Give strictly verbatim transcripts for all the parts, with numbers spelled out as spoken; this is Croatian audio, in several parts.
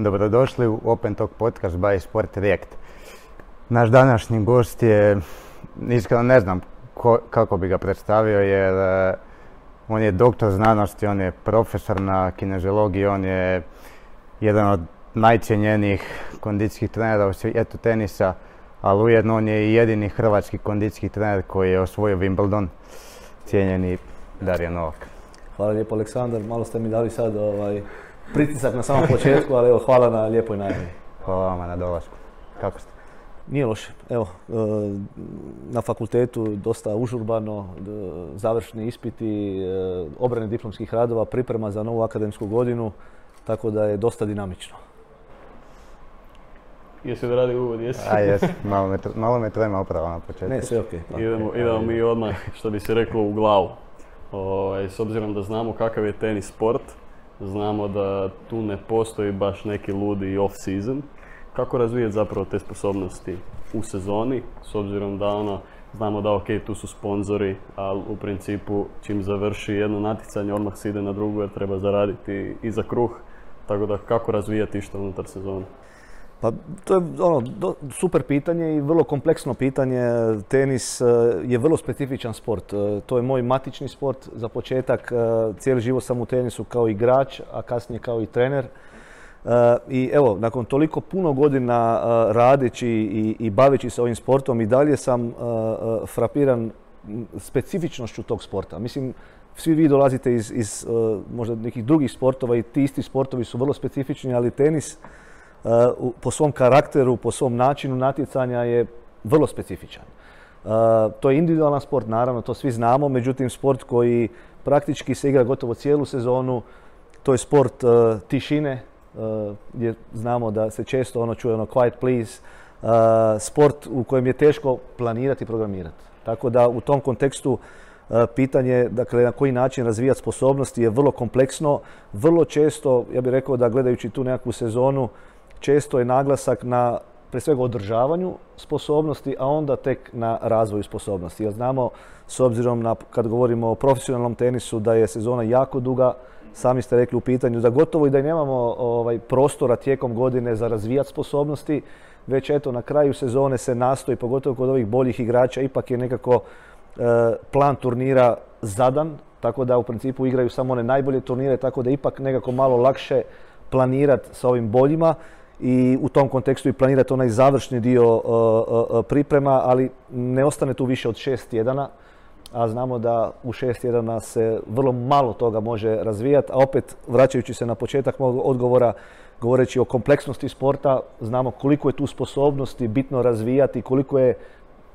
Dobrodošli u Open Talk podcast by Sport Direkt. Naš današnji gost je, iskreno ne znam ko, kako bi ga predstavio jer uh, on je doktor znanosti, on je profesor na kineziologiji, on je jedan od najcijenjenijih kondicijskih trenera u svijetu tenisa, ali ujedno on je i jedini hrvatski kondicijski trener koji je osvojio Wimbledon, cijenjeni Dario Novak. Hvala lijepo Aleksandar, malo ste mi dali sad ovaj... pritisak na samom početku, ali evo, hvala na lijepoj najavi. Hvala vama na dolasku. Kako ste? Nije loše. Evo, na fakultetu dosta užurbano, završni ispiti, obrane diplomskih radova, priprema za novu akademsku godinu, tako da je dosta dinamično. Jesi da radi uvod, jesi? A jes, malo me, malo me trema oprava na početku. Ne, sve okej. Okay. Idemo, idemo mi odmah, što bi se reklo, u glavu. O, s obzirom da znamo kakav je tenis sport, znamo da tu ne postoji baš neki ludi off-season. Kako razvijeti zapravo te sposobnosti u sezoni, s obzirom da ono, znamo da ok, tu su sponzori, ali u principu čim završi jedno naticanje, odmah se ide na drugo jer treba zaraditi i za kruh. Tako da kako razvijati što unutar sezona? Pa to je ono, do, super pitanje i vrlo kompleksno pitanje. Tenis je vrlo specifičan sport. To je moj matični sport za početak. Cijeli život sam u tenisu kao igrač, a kasnije kao i trener. I evo, nakon toliko puno godina radeći i, i baveći se ovim sportom i dalje sam frapiran specifičnošću tog sporta. Mislim, svi vi dolazite iz, iz možda nekih drugih sportova i ti isti sportovi su vrlo specifični, ali tenis Uh, po svom karakteru, po svom načinu natjecanja je vrlo specifičan. Uh, to je individualan sport, naravno, to svi znamo, međutim sport koji praktički se igra gotovo cijelu sezonu, to je sport uh, tišine, uh, gdje znamo da se često ono čuje ono quiet please, uh, sport u kojem je teško planirati i programirati. Tako da u tom kontekstu pitanje, dakle, na koji način razvijati sposobnosti je vrlo kompleksno. Vrlo često, ja bih rekao da gledajući tu nekakvu sezonu, često je naglasak na, pre svega, održavanju sposobnosti, a onda tek na razvoju sposobnosti. Jer znamo, s obzirom na, kad govorimo o profesionalnom tenisu, da je sezona jako duga, sami ste rekli u pitanju, da gotovo i da nemamo ovaj, prostora tijekom godine za razvijati sposobnosti, već eto, na kraju sezone se nastoji, pogotovo kod ovih boljih igrača, ipak je nekako plan turnira zadan, tako da u principu igraju samo one najbolje turnire, tako da ipak nekako malo lakše planirati sa ovim boljima i u tom kontekstu i planirati onaj završni dio uh, uh, priprema, ali ne ostane tu više od šest tjedana, a znamo da u šest tjedana se vrlo malo toga može razvijati, a opet vraćajući se na početak mog odgovora, govoreći o kompleksnosti sporta, znamo koliko je tu sposobnosti bitno razvijati, koliko je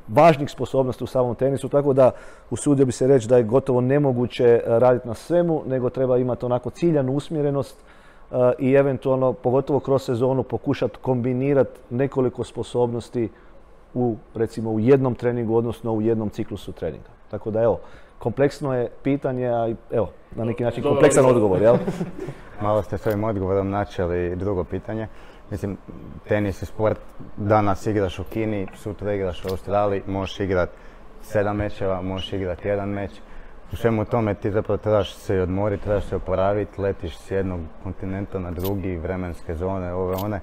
važnih sposobnosti u samom tenisu, tako da usudio bi se reći da je gotovo nemoguće raditi na svemu, nego treba imati onako ciljanu usmjerenost uh, i eventualno, pogotovo kroz sezonu, pokušati kombinirati nekoliko sposobnosti u, recimo, u jednom treningu, odnosno u jednom ciklusu treninga. Tako da, evo, kompleksno je pitanje, a evo, na neki način kompleksan odgovor, jel? Malo ste s ovim odgovorom načeli drugo pitanje. Mislim, tenis je sport, danas igraš u Kini, sutra igraš u Australiji, možeš igrati sedam mečeva, možeš igrati jedan meč. U svemu tome ti zapravo trebaš se odmoriti, trebaš se oporaviti, letiš s jednog kontinenta na drugi, vremenske zone, ove one.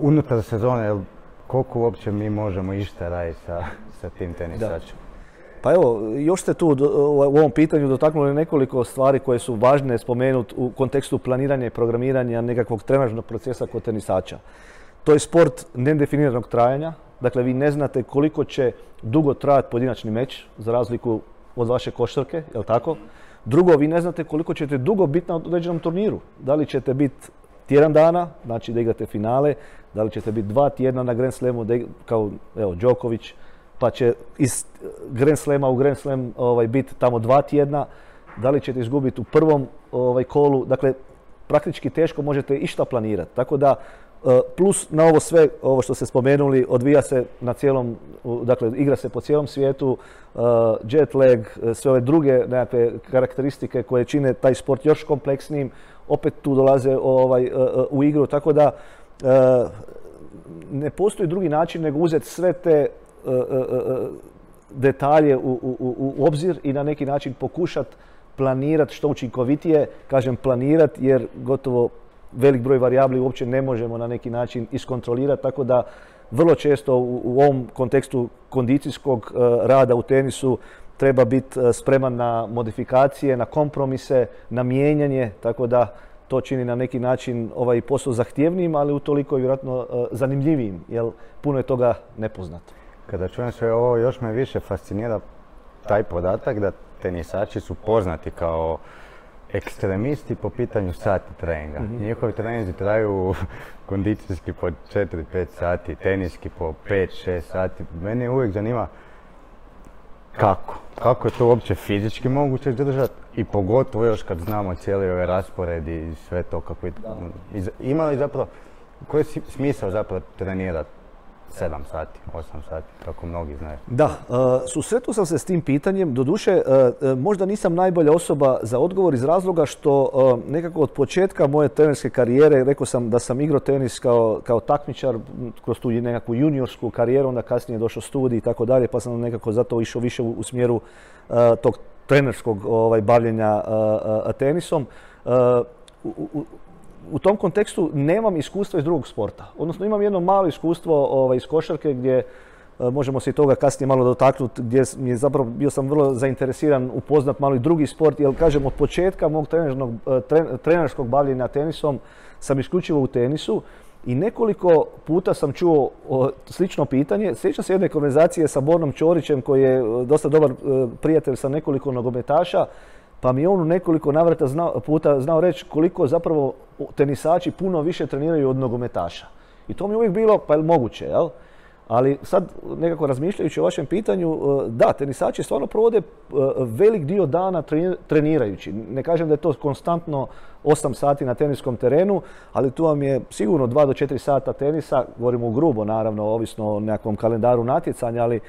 Unutar sezone, koliko uopće mi možemo išta raditi sa, sa tim tenisačima? Pa evo, još ste tu u ovom pitanju dotaknuli nekoliko stvari koje su važne spomenuti u kontekstu planiranja i programiranja nekakvog trenažnog procesa kod tenisača. To je sport nedefiniranog trajanja, dakle vi ne znate koliko će dugo trajati pojedinačni meč, za razliku od vaše košarke, jel tako? Drugo, vi ne znate koliko ćete dugo biti na određenom turniru, da li ćete biti tjedan dana, znači da igrate finale, da li ćete biti dva tjedna na Grand Slamu, da igrate, kao evo, Đoković, pa će iz Grand Slema u Grand Slam ovaj, biti tamo dva tjedna, da li ćete izgubiti u prvom ovaj, kolu, dakle praktički teško možete išta planirati. Tako da, plus na ovo sve, ovo što ste spomenuli, odvija se na cijelom, dakle igra se po cijelom svijetu, jet lag, sve ove druge nekakve karakteristike koje čine taj sport još kompleksnijim, opet tu dolaze ovaj, u igru, tako da ne postoji drugi način nego uzeti sve te detalje u, u, u obzir i na neki način pokušati planirati što učinkovitije, kažem planirati jer gotovo velik broj varijabli uopće ne možemo na neki način iskontrolirati, tako da vrlo često u, u ovom kontekstu kondicijskog uh, rada u tenisu treba biti spreman na modifikacije, na kompromise, na mijenjanje, tako da to čini na neki način ovaj posao zahtjevnijim, ali utoliko vjerojatno uh, zanimljivijim, jer puno je toga nepoznato. Kada čujem sve ovo, još me više fascinira taj podatak da tenisači su poznati kao ekstremisti po pitanju sati treninga. Mm-hmm. Njihovi treninzi traju kondicijski po četiri do pet sati, teniski po pet do šest sati. Mene uvijek zanima kako. Kako je to uopće fizički moguće izdržati i pogotovo još kad znamo cijeli ovaj raspored i sve to kako je... Ima li zapravo... Koji je smisao zapravo trenirati sedam sati, osam sati, kako mnogi znaju? Da, uh, susretio sam se s tim pitanjem. Doduše, uh, možda nisam najbolja osoba za odgovor iz razloga što uh, nekako od početka moje trenerske karijere, rekao sam da sam igrao tenis kao, kao takmičar, kroz tu nekakvu juniorsku karijeru, onda kasnije došao studij i tako dalje, pa sam nekako zato išao više u, u smjeru uh, tog trenerskog ovaj, bavljenja uh, uh, tenisom. Uh, u, u, U tom kontekstu nemam iskustva iz drugog sporta. Odnosno imam jedno malo iskustvo ovaj, iz košarke gdje možemo se i toga kasnije malo dotaknuti, gdje mi je zapravo bio sam vrlo zainteresiran upoznat malo i drugi sport, jer kažem od početka mog tre, trenerskog bavljenja tenisom sam isključivo u tenisu i nekoliko puta sam čuo o, slično pitanje. Sjećam se jedne konverzacije sa Bornom Ćorićem koji je dosta dobar prijatelj sa nekoliko nogometaša, pa mi je on u nekoliko navrata znao, puta znao reći koliko zapravo tenisači puno više treniraju od nogometaša. I to mi je uvijek bilo, pa je li moguće, jel? Ali sad nekako razmišljajući o vašem pitanju, da, tenisači stvarno provode velik dio dana trenirajući. Ne kažem da je to konstantno osam sati na teniskom terenu, ali tu vam je sigurno dva do četiri sata tenisa, govorimo grubo naravno, ovisno o nekakvom kalendaru natjecanja, ali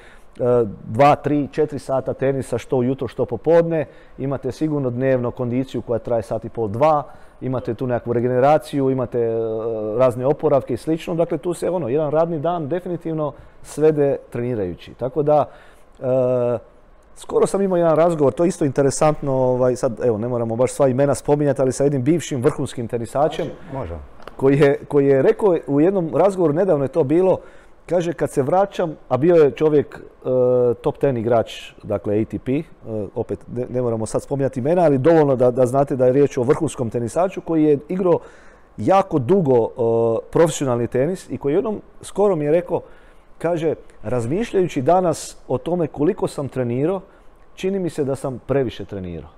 dva, tri, četiri sata tenisa što ujutro, što popodne. Imate sigurno dnevno kondiciju koja traje sat i pol, dva. Imate tu nekakvu regeneraciju, imate razne oporavke i slično. Dakle, tu se ono, jedan radni dan definitivno svede trenirajući. Tako da, e, skoro sam imao jedan razgovor, to je isto interesantno, ovaj, sad evo, ne moramo baš sva imena spominjati, ali sa jednim bivšim vrhunskim tenisačem Može. Koji je, koji je rekao u jednom razgovoru, nedavno je to bilo, kaže, kad se vraćam, a bio je čovjek e, top deset igrač, dakle A T P, e, opet ne, ne moramo sad spominjati imena, ali dovoljno da, da znate da je riječ o vrhunskom tenisaču koji je igrao jako dugo e, profesionalni tenis i koji jednom skoro mi je rekao, kaže, razmišljajući danas o tome koliko sam trenirao, čini mi se da sam previše trenirao.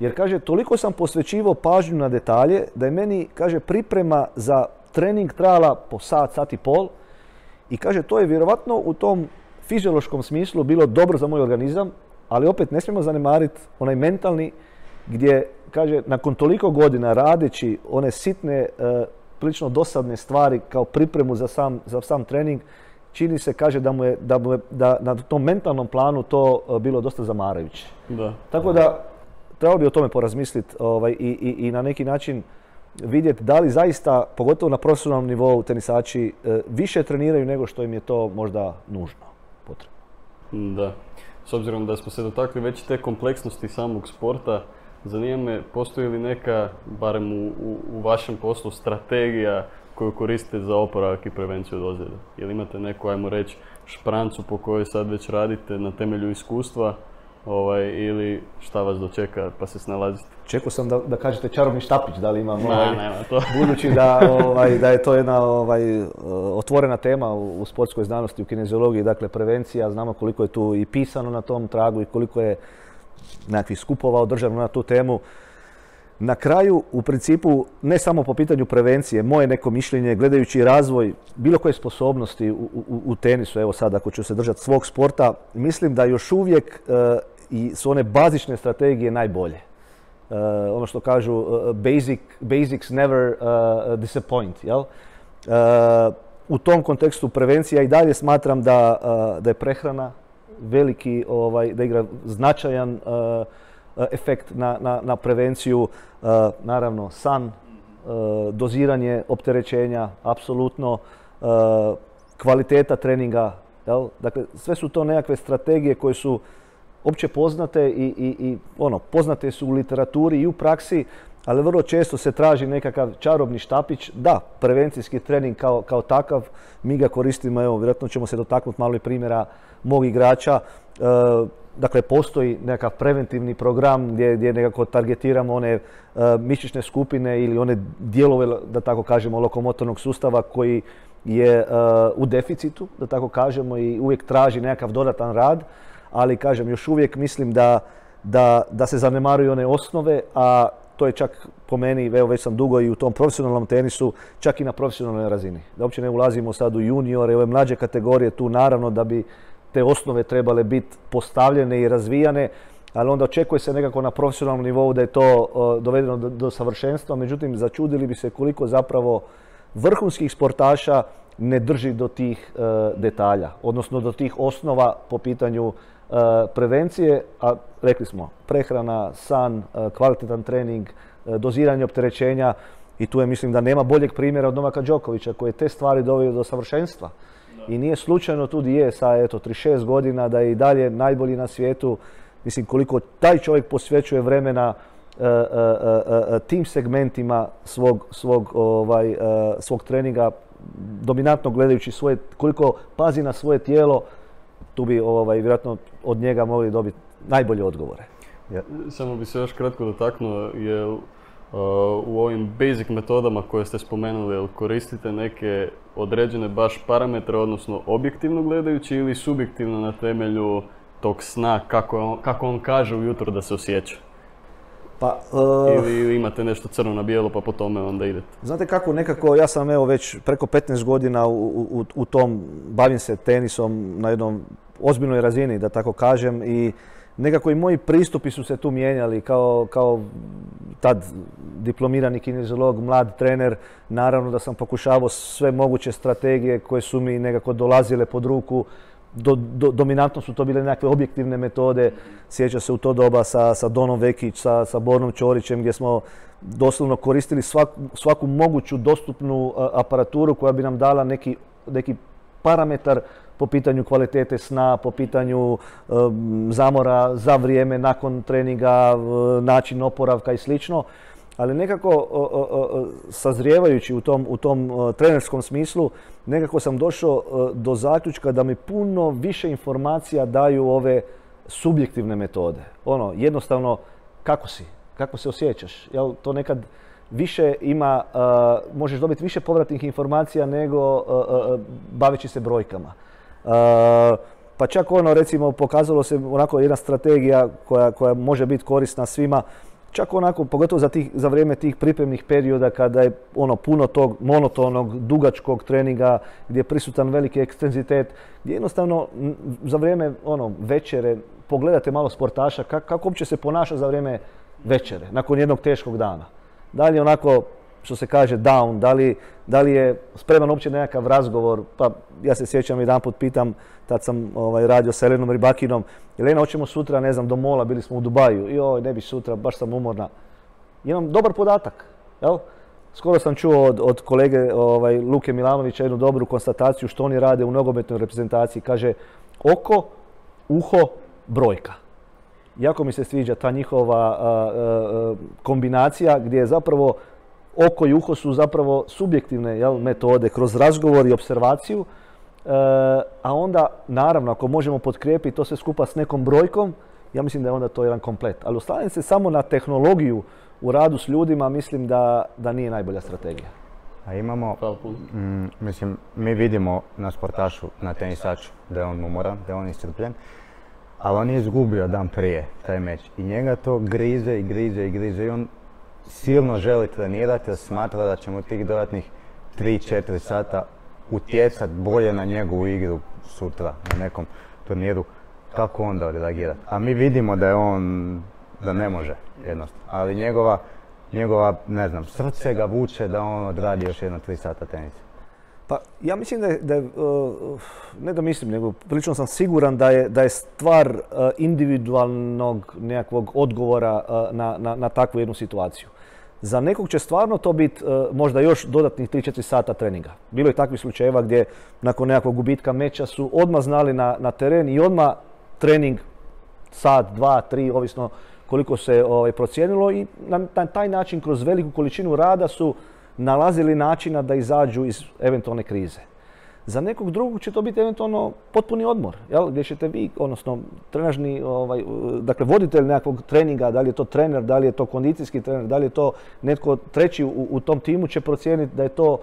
Jer, kaže, toliko sam posvećivao pažnju na detalje da je meni, kaže, priprema za trening trajala po sat, sat i pol. I kaže, to je vjerovatno u tom fiziološkom smislu bilo dobro za moj organizam, ali opet ne smijemo zanemariti onaj mentalni gdje, kaže, nakon toliko godina radeći one sitne, e, prilično dosadne stvari kao pripremu za sam, za sam trening, čini se, kaže, da mu je, da mu je da na tom mentalnom planu to e, bilo dosta zamarajuće. Da. Tako da, trebalo bi o tome porazmisliti ovaj, i, i, i na neki način vidjeti da li zaista, pogotovo na profesionalnom nivou, tenisači više treniraju nego što im je to možda nužno potrebno. Da. S obzirom da smo se dotakli već te kompleksnosti samog sporta, zanima me, postoji li neka, barem u, u, u vašem poslu, strategija koju koriste za oporavak i prevenciju od ozljeda? Jel imate neku, ajmo reći, šprancu po kojoj sad već radite na temelju iskustva? Ovaj, ili šta vas dočeka pa se snalazite? Čekao sam da, da kažete čarobni štapić, da li imam, ovaj, nema to. Budući da, ovaj, da je to jedna ovaj, otvorena tema u, u sportskoj znanosti, u kineziologiji, dakle prevencija, znamo koliko je tu i pisano na tom tragu i koliko je nekakvih skupova održano na tu temu. Na kraju, u principu, ne samo po pitanju prevencije, moje neko mišljenje, gledajući razvoj bilo koje sposobnosti u, u, u tenisu, evo sad ako ću se držati svog sporta, mislim da još uvijek e, i su one bazične strategije najbolje. E, ono što kažu, basic, basics never uh, disappoint, jel? E, u tom kontekstu prevencija i dalje smatram da, uh, da je prehrana veliki, ovaj, da igra značajan uh, efekt na, na, na prevenciju, uh, naravno san, uh, doziranje opterećenja, apsolutno, uh, kvaliteta treninga, jel? Dakle, sve su to nekakve strategije koje su opće poznate i, i, i ono, poznate su u literaturi i u praksi, ali vrlo često se traži nekakav čarobni štapić. Da, prevencijski trening kao, kao takav, mi ga koristimo, evo, vjerojatno ćemo se dotaknuti malo i primjera mog igrača. E, dakle, postoji nekakav preventivni program gdje, gdje nekako targetiramo one e, mišićne skupine ili one dijelove, da tako kažemo, lokomotornog sustava koji je e, u deficitu, da tako kažemo, i uvijek traži nekakav dodatan rad, ali kažem, još uvijek mislim da, da, da se zanemaruju one osnove, a to je čak po meni, evo već sam dugo i u tom profesionalnom tenisu, čak i na profesionalnoj razini. Da uopće ne ulazimo sad u juniore, ove mlađe kategorije, tu naravno da bi te osnove trebale biti postavljene i razvijane, ali onda očekuje se nekako na profesionalnom nivou da je to uh, dovedeno do, do savršenstva. Međutim, začudili bi se koliko zapravo vrhunskih sportaša ne drži do tih uh, detalja, odnosno do tih osnova po pitanju prevencije, a rekli smo prehrana, san, kvalitetan trening, doziranje opterećenja i tu je, mislim da nema boljeg primjera od Novaka Đokovića koji je te stvari doveo do savršenstva. I nije slučajno tu di je sa eto, trideset šest godina, da je i dalje najbolji na svijetu. Mislim, koliko taj čovjek posvećuje vremena e, e, e, tim segmentima svog, svog, ovaj, e, svog treninga, dominantno gledajući svoje, koliko pazi na svoje tijelo, tu bi ovaj, vjerojatno od njega mogli dobiti najbolje odgovore. Yeah. Samo bi se još kratko dotaknuo, jer uh, u ovim basic metodama koje ste spomenuli, jel koristite neke određene baš parametre, odnosno objektivno gledajući ili subjektivno na temelju tog sna, kako on, kako on kaže ujutro da se osjeća? Pa, uh, ili, ili imate nešto crno na bijelo pa po tome onda idete? Znate kako, nekako ja sam evo već preko petnaest godina u, u, u tom, bavim se tenisom na jednom ozbiljnoj razini, da tako kažem, i nekako i moji pristupi su se tu mijenjali kao, kao tad diplomirani kineziolog, mlad trener. Naravno da sam pokušavao sve moguće strategije koje su mi nekako dolazile pod ruku. Do, do, dominantno su to bile nekakve objektivne metode. Sjeća se u to doba sa, sa Donom Vekić, sa, sa Bornom Ćorićem, gdje smo doslovno koristili svaku, svaku moguću dostupnu aparaturu koja bi nam dala neki, neki parametar po pitanju kvalitete sna, po pitanju um, zamora za vrijeme, nakon treninga, način oporavka i slično. Ali nekako o, o, o, sazrijevajući u tom, u tom o, trenerskom smislu, nekako sam došao o, do zaključka da mi puno više informacija daju ove subjektivne metode. Ono, jednostavno, kako si, kako se osjećaš. Jel, to nekad više ima, a, možeš dobiti više povratnih informacija nego a, a, baveći se brojkama. A, pa čak ono, recimo, pokazalo se onako jedna strategija koja, koja može biti korisna svima. Čak onako, pogotovo za, tih, za vrijeme tih pripremnih perioda kada je ono puno tog monotonog, dugačkog treninga gdje je prisutan veliki ekstenzitet, gdje jednostavno za vrijeme ono, večere pogledate malo sportaša kako, kako uopće se ponaša za vrijeme večere, nakon jednog teškog dana. Da li je onako, što se kaže, down, da li, da li je spreman uopće nekakav razgovor. Pa ja se sjećam, jedan put pitam, tad sam ovaj, radio sa Elenom Rybakinom, Elena, hoćemo sutra, ne znam, do mola, bili smo u Dubaju, joj, ne bi sutra, baš sam umorna. Imam dobar podatak, jel? Skoro sam čuo od, od kolege ovaj, Luke Milanovića jednu dobru konstataciju što oni rade u nogometnoj reprezentaciji. Kaže, oko, uho, brojka. Jako mi se sviđa ta njihova a, a, kombinacija gdje je zapravo oko i uho su zapravo subjektivne jel, metode kroz razgovor i observaciju, e, a onda naravno ako možemo potkrijepiti to sve skupa s nekom brojkom, ja mislim da je onda to jedan komplet. Ali oslanjati se samo na tehnologiju u radu s ljudima, mislim da, da nije najbolja strategija. A imamo, m, mislim, mi vidimo na sportašu, na tenisaču da je on umoran, da je on iscrpljen, ali on je izgubio dan prije taj meč i njega to grize i grize i grize i on silno želi trenirati jer smatra da će mu tih dodatnih tri do četiri sata utjecati bolje na njegovu igru sutra na nekom turniru, kako onda odreagirati. A mi vidimo da je on, da ne može jednostavno, ali njegova, njegova ne znam, srce ga vuče da on odradi još jedno tri sata tenisa. Pa ja mislim da je, da je uh, ne da mislim, nego prilično sam siguran da je, da je stvar uh, individualnog nekakvog odgovora uh, na, na, na takvu jednu situaciju. Za nekog će stvarno to biti uh, možda još dodatnih tri do četiri sata treninga. Bilo je takvih slučajeva gdje nakon nekakvog gubitka meča su odmah znali na, na teren i odmah trening sat, dva, tri, ovisno koliko se ovaj, procijenilo i na taj način kroz veliku količinu rada su nalazili načina da izađu iz eventualne krize. Za nekog drugog će to biti eventualno potpuni odmor, jel? Gdje ćete vi, odnosno trenažni, ovaj, dakle voditelj nekakvog treninga, da li je to trener, da li je to kondicijski trener, da li je to netko treći u, u tom timu će procijeniti da je to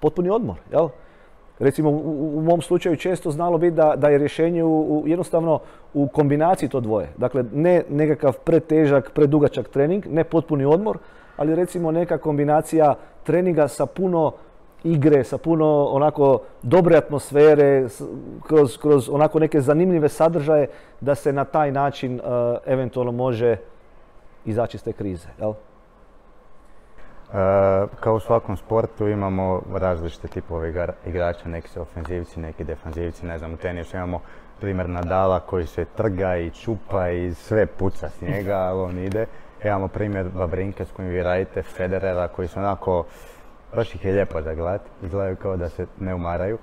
potpuni odmor, jel? Recimo u, u mom slučaju često znalo biti da, da je rješenje u, u, jednostavno u kombinaciji to dvoje. Dakle, ne nekakav pretežak, predugačak trening, ne potpuni odmor, ali recimo neka kombinacija treninga sa puno igre, sa puno onako dobre atmosfere, kroz, kroz onako neke zanimljive sadržaje, da se na taj način uh, eventualno može izaći iz te krize, jel? E, kao u svakom sportu imamo različite tipove igrača, neki su ofenzivci, neki defanzivci, ne znam, u tenisu imamo primjer Nadala koji se trga i čupa i sve puca s njega, ali on ide. Imamo primjer Wawrinke s kojim vi radite, Federera koji su onako, baš ih je lijepo za glad, izgledaju kao da se ne umaraju.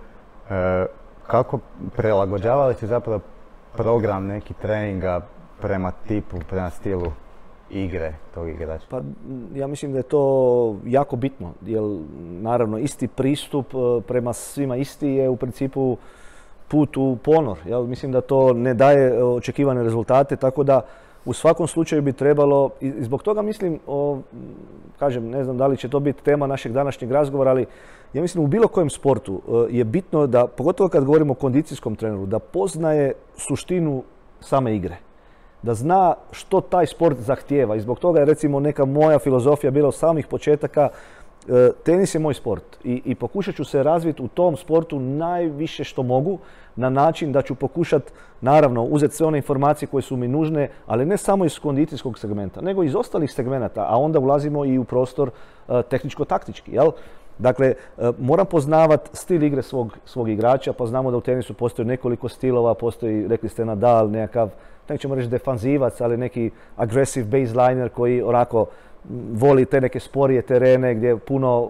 E, kako prilagođavali se zapravo program nekih treninga prema tipu, prema stilu igre tog igrača? Pa ja mislim da je to jako bitno, jer naravno isti pristup prema svima isti je u principu put u ponor. Ja mislim da to ne daje očekivane rezultate, tako da u svakom slučaju bi trebalo, i zbog toga mislim, o, kažem, ne znam da li će to biti tema našeg današnjeg razgovora, ali ja mislim u bilo kojem sportu je bitno da, pogotovo kad govorimo o kondicijskom treneru, da poznaje suštinu same igre. Da zna što taj sport zahtijeva i zbog toga je recimo neka moja filozofija bila od samih početaka, tenis je moj sport i, i pokušat ću se razviti u tom sportu najviše što mogu na način da ću pokušati naravno uzeti sve one informacije koje su mi nužne, ali ne samo iz kondicijskog segmenta, nego iz ostalih segmenata, a onda ulazimo i u prostor uh, tehničko-taktički, jel? Dakle, moram poznavati stil igre svog, svog igrača, pa znamo da u tenisu postoji nekoliko stilova, postoji, rekli ste, Nadal, nekakav, nećemo reći defanzivac, ali neki aggressive baseliner koji onako voli te neke sporije terene gdje puno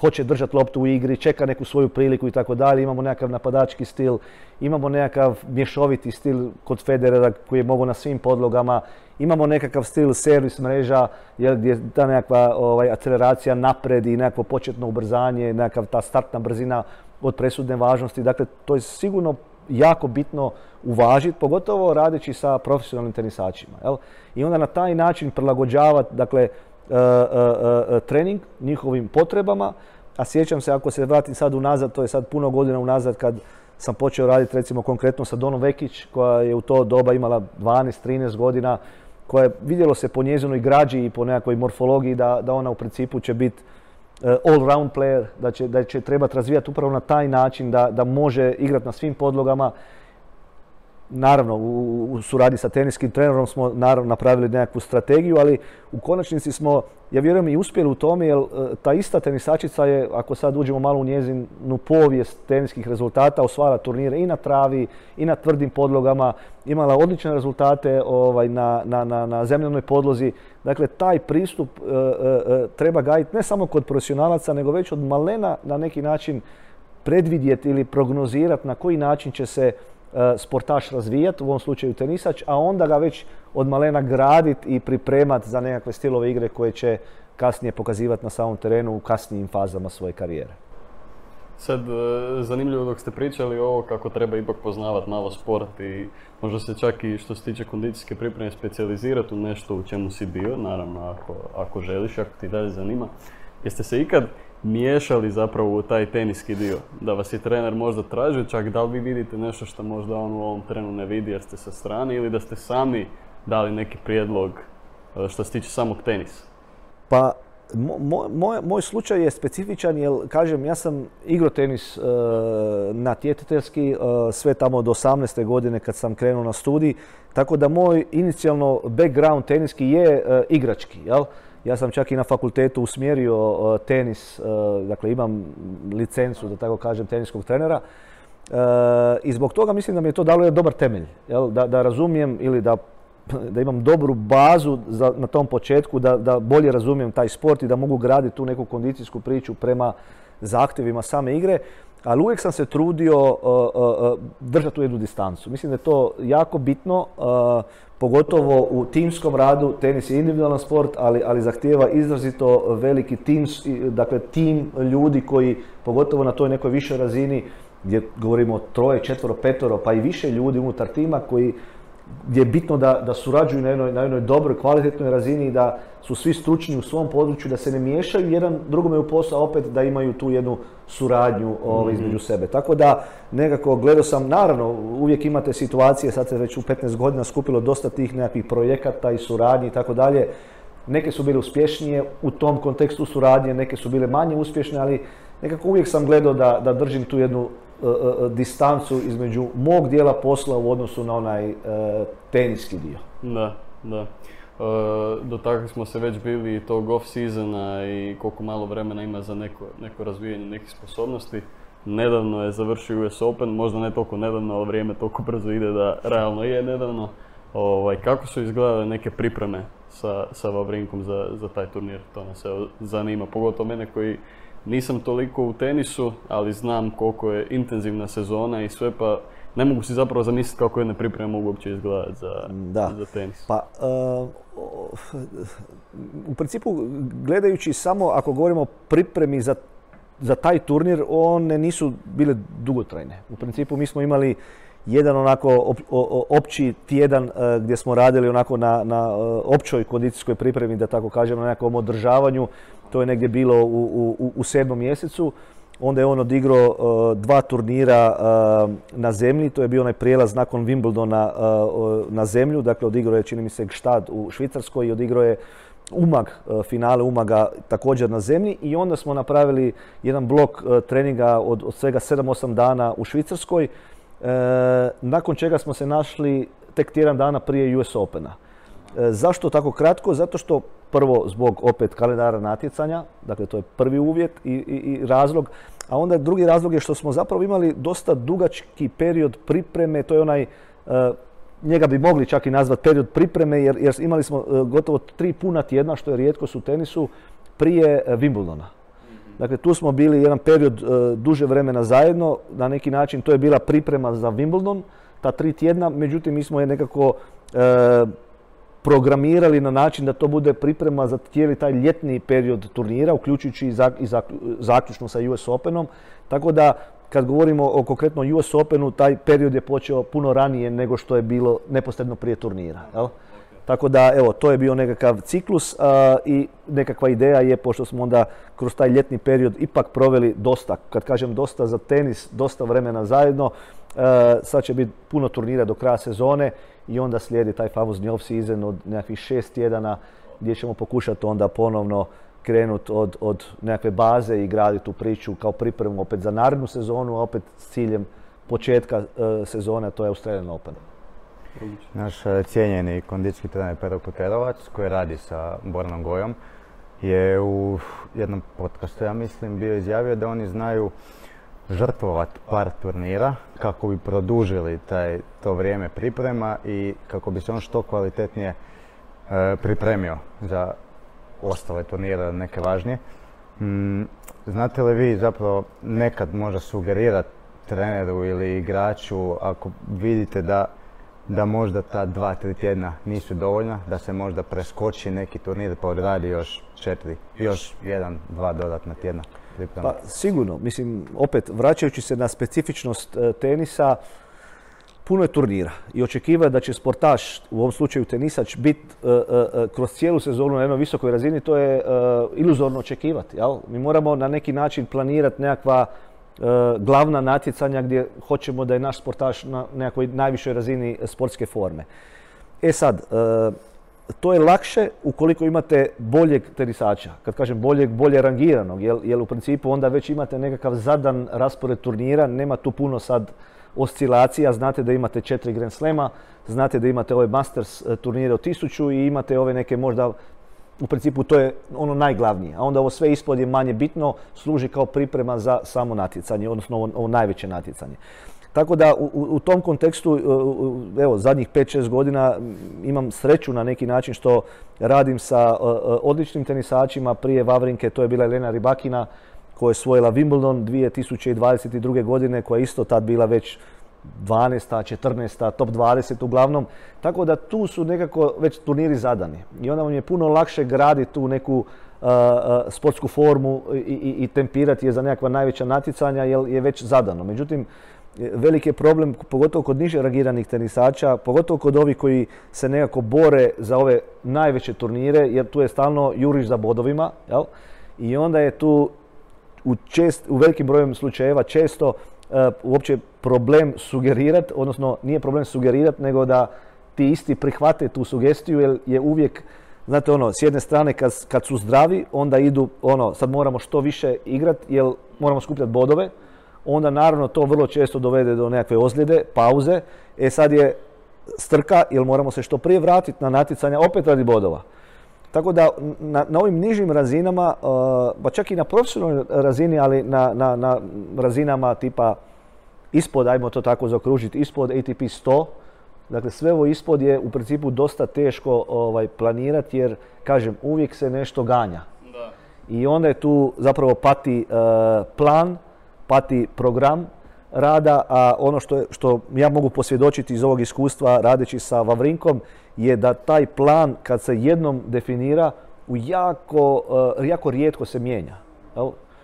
hoće držati loptu u igri, čeka neku svoju priliku i tako dalje. Imamo nekakav napadački stil, imamo nekakav mješoviti stil kod Federera koji je mogao na svim podlogama, imamo nekakav stil servis mreža gdje je ta nekakva ovaj, akceleracija napred i nekakvo početno ubrzanje, nekakva ta startna brzina od presudne važnosti. Dakle, to je sigurno jako bitno uvažiti, pogotovo radeći sa profesionalnim tenisačima. Jel? I onda na taj način prilagođavati, dakle, E, e, e, trening njihovim potrebama, a sjećam se ako se vratim sad unazad, to je sad puno godina unazad kad sam počeo raditi recimo konkretno sa Donom Vekić koja je u to doba imala dvanaest trinaest godina, koja je vidjelo se po njezinoj građi i po nekakvoj morfologiji da, da ona u principu će biti e, all-round player, da će, da će trebati razvijati upravo na taj način da, da može igrati na svim podlogama. Naravno, u suradnji sa teniskim trenerom smo naravno napravili nekakvu strategiju, ali u konačnici smo, ja vjerujem, i uspjeli u tome, jer ta ista tenisačica je, ako sad uđemo malo u njezinu povijest teniskih rezultata, osvajala turnire i na travi i na tvrdim podlogama, imala odlične rezultate ovaj, na, na, na, na zemljanoj podlozi. Dakle, taj pristup e, e, treba gajiti ne samo kod profesionalaca, nego već od malena na neki način predvidjeti ili prognozirati na koji način će se sportaš razvijati, u ovom slučaju tenisač, a onda ga već od malena graditi i pripremati za nekakve stilove igre koje će kasnije pokazivati na samom terenu u kasnijim fazama svoje karijere. Sad, zanimljivo dok ste pričali ovo kako treba ipak poznavati malo sport i možda se čak i što se tiče kondicijske pripreme specijalizirati u nešto u čemu si bio, naravno ako, ako želiš, ako ti dalje zanima. Jeste se ikad miješali zapravo u taj teniski dio, da vas je trener možda tražio, čak da li vi vidite nešto što možda on u ovom trenu ne vidi jer ste sa strane ili da ste sami dali neki prijedlog što se tiče samog tenisa? Pa moj, moj, moj slučaj je specifičan jer, kažem, ja sam igrao tenis e, natjecateljski e, sve tamo od osamnaeste godine kad sam krenuo na studij, tako da moj inicijalno background teniski je e, igrački, jel? Ja sam čak i na fakultetu usmjerio tenis, dakle imam licencu, da tako kažem, teniskog trenera i zbog toga mislim da mi je to dalo je dobar temelj, jel? Da, da razumijem ili da, da imam dobru bazu za, na tom početku, da, da bolje razumijem taj sport i da mogu graditi tu neku kondicijsku priču prema zahtjevima same igre. ali uvijek sam se trudio držati tu jednu distancu. Mislim da je to jako bitno, pogotovo u timskom radu. Tenis je individualan sport, ali, ali zahtijeva izrazito veliki tim, dakle tim ljudi koji, pogotovo na toj nekoj višoj razini, gdje govorimo troje, četvoro, petoro, pa i više ljudi unutar tima koji, gdje je bitno da, da surađuju na jednoj, na jednoj dobroj, kvalitetnoj razini i da su svi stručni u svom području, da se ne miješaju jedan drugome u posao, a opet da imaju tu jednu suradnju ove, između sebe. Tako da nekako gledao sam, naravno uvijek imate situacije, sad se već u petnaest godina skupilo dosta tih nekakvih projekata i suradnji i tako dalje. Neke su bile uspješnije u tom kontekstu suradnje, neke su bile manje uspješne, ali nekako uvijek sam gledao da, da držim tu jednu distancu između mog dijela posla u odnosu na onaj e, teniski dio. Da, da. E, dotakli smo se već bili tog off-seasona i koliko malo vremena ima za neko, neko razvijanje nekih sposobnosti. Nedavno je završio U S Open, možda ne toliko nedavno, ali vrijeme toliko brzo ide da realno je nedavno. Ovaj, kako su izgledale neke pripreme sa, sa Wawrinkom za, za taj turnir? To nas se zanima, pogotovo mene koji nisam toliko u tenisu, ali znam koliko je intenzivna sezona i sve, pa ne mogu si zapravo zamisliti kako jedne pripreme mogu uopće izgledati za, za tenis. Pa, uh, u principu, gledajući samo ako govorimo o pripremi za, za taj turnir, one nisu bile dugotrajne. U principu mi smo imali jedan onako op, opći tjedan uh, gdje smo radili onako na, na uh, općoj kondicijskoj pripremi, da tako kažem, na nekom održavanju. To je negdje bilo u, u, u sedmom mjesecu. Onda je on odigrao uh, dva turnira uh, na zemlji. To je bio onaj prijelaz nakon Wimbledona uh, na zemlju. Dakle, odigrao je, čini mi se, Gstad u Švicarskoj i odigrao je Umag, uh, finale Umaga također na zemlji. I onda smo napravili jedan blok uh, treninga od, od svega sedam do osam dana u Švicarskoj. Uh, nakon čega smo se našli tek tjedan dana prije U S Opena. Uh, zašto tako kratko? Zato što prvo zbog opet kalendara natjecanja, dakle to je prvi uvjet i, i, i razlog, a onda drugi razlog je što smo zapravo imali dosta dugački period pripreme, to je onaj, uh, njega bi mogli čak i nazvati period pripreme, jer, jer imali smo uh, gotovo tri puna tjedna, što je rijetkost u tenisu, prije uh, Wimbledona. Dakle, tu smo bili jedan period uh, duže vremena zajedno, na neki način to je bila priprema za Wimbledon, ta tri tjedna, međutim mi smo je nekako uh, programirali na način da to bude priprema za cijeli taj ljetni period turnira, uključujući i zaključno sa U S Openom. Tako da, kad govorimo o konkretno U S Openu, taj period je počeo puno ranije nego što je bilo neposredno prije turnira. Jel? Tako da, evo, to je bio nekakav ciklus a, i nekakva ideja je, pošto smo onda kroz taj ljetni period ipak proveli dosta, kad kažem dosta za tenis, dosta vremena zajedno, a, sad će biti puno turnira do kraja sezone i onda slijedi taj famozni off-season od nekakvih šest tjedana gdje ćemo pokušati onda ponovno krenuti od, od nekakve baze i graditi tu priču kao pripremu opet za narednu sezonu, a opet s ciljem početka a, sezone, to je Australian Open. Naš cijenjeni kondicijski trener Petar Kuterovac, koji radi sa Bornom Gojom, je u jednom podcastu, ja mislim, bio izjavio da oni znaju žrtvovati par turnira kako bi produžili taj, to vrijeme priprema i kako bi se on što kvalitetnije e, pripremio za ostale turnire, neke važnije. Mm, znate li vi zapravo nekad možda sugerirati treneru ili igraču ako vidite da da možda ta dva, tri tjedna nisu dovoljna, da se možda preskoči neki turnir pa odradi još četiri, još jedan, dva dodatna tjedna? Pa sigurno, mislim, opet vraćajući se na specifičnost tenisa, puno je turnira i očekiva da će sportaš, u ovom slučaju tenisač, biti uh, uh, kroz cijelu sezonu na jednoj visokoj razini, to je uh, iluzorno očekivati, jel? Mi moramo na neki način planirati nekakva glavna natjecanja gdje hoćemo da je naš sportaš na nekoj najvišoj razini sportske forme. E sad, to je lakše ukoliko imate boljeg tenisača, kad kažem boljeg, bolje rangiranog, jer, jer u principu onda već imate nekakav zadan raspored turnira, nema tu puno sad oscilacija, znate da imate četiri Grand Slema, znate da imate ove Masters turnire od tisuću i imate ove neke možda. U principu to je ono najglavnije, a onda ovo sve ispod je manje bitno, služi kao priprema za samo natjecanje, odnosno ovo, ovo najveće natjecanje. Tako da u, u tom kontekstu, evo, zadnjih pet do šest godina imam sreću na neki način što radim sa odličnim tenisačima. Prije Wawrinke to je bila Elena Rybakina koja je osvojila Wimbledon dvije tisuće dvadeset druge. godine, koja je isto tad bila već dvanaesta, četrnaesta, top dvadeset uglavnom. Tako da tu su nekako već turniri zadani. I onda vam je puno lakše graditi tu neku uh, sportsku formu i, i, i tempirati je za nekakva najveća natjecanja jer je već zadano. Međutim, veliki je problem, pogotovo kod niže rangiranih tenisača, pogotovo kod ovih koji se nekako bore za ove najveće turnire, jer tu je stalno juriš za bodovima, jel? I onda je tu u, čest, u velikim brojem slučajeva često uh, uopće problem sugerirati, odnosno nije problem sugerirati, nego da ti isti prihvate tu sugestiju, jer je uvijek, znate ono, s jedne strane kad, kad su zdravi, onda idu ono, sad moramo što više igrati, jer moramo skupljati bodove, onda naravno to vrlo često dovede do nekakve ozljede, pauze. E sad je strka jer moramo se što prije vratiti na natjecanja opet radi bodova. Tako da na, na ovim nižim razinama, pa čak i na profesionalnoj razini, ali na, na, na razinama tipa ispod, ajmo to tako zaokružiti, ispod A T P sto, dakle sve ovo ispod je u principu dosta teško ovaj, planirati jer, kažem, uvijek se nešto ganja. Da. I onda je tu zapravo pati uh, plan, pati program rada, a ono što, je, što ja mogu posvjedočiti iz ovog iskustva radeći sa Wawrinkom je da taj plan kad se jednom definira u jako, uh, jako rijetko se mijenja.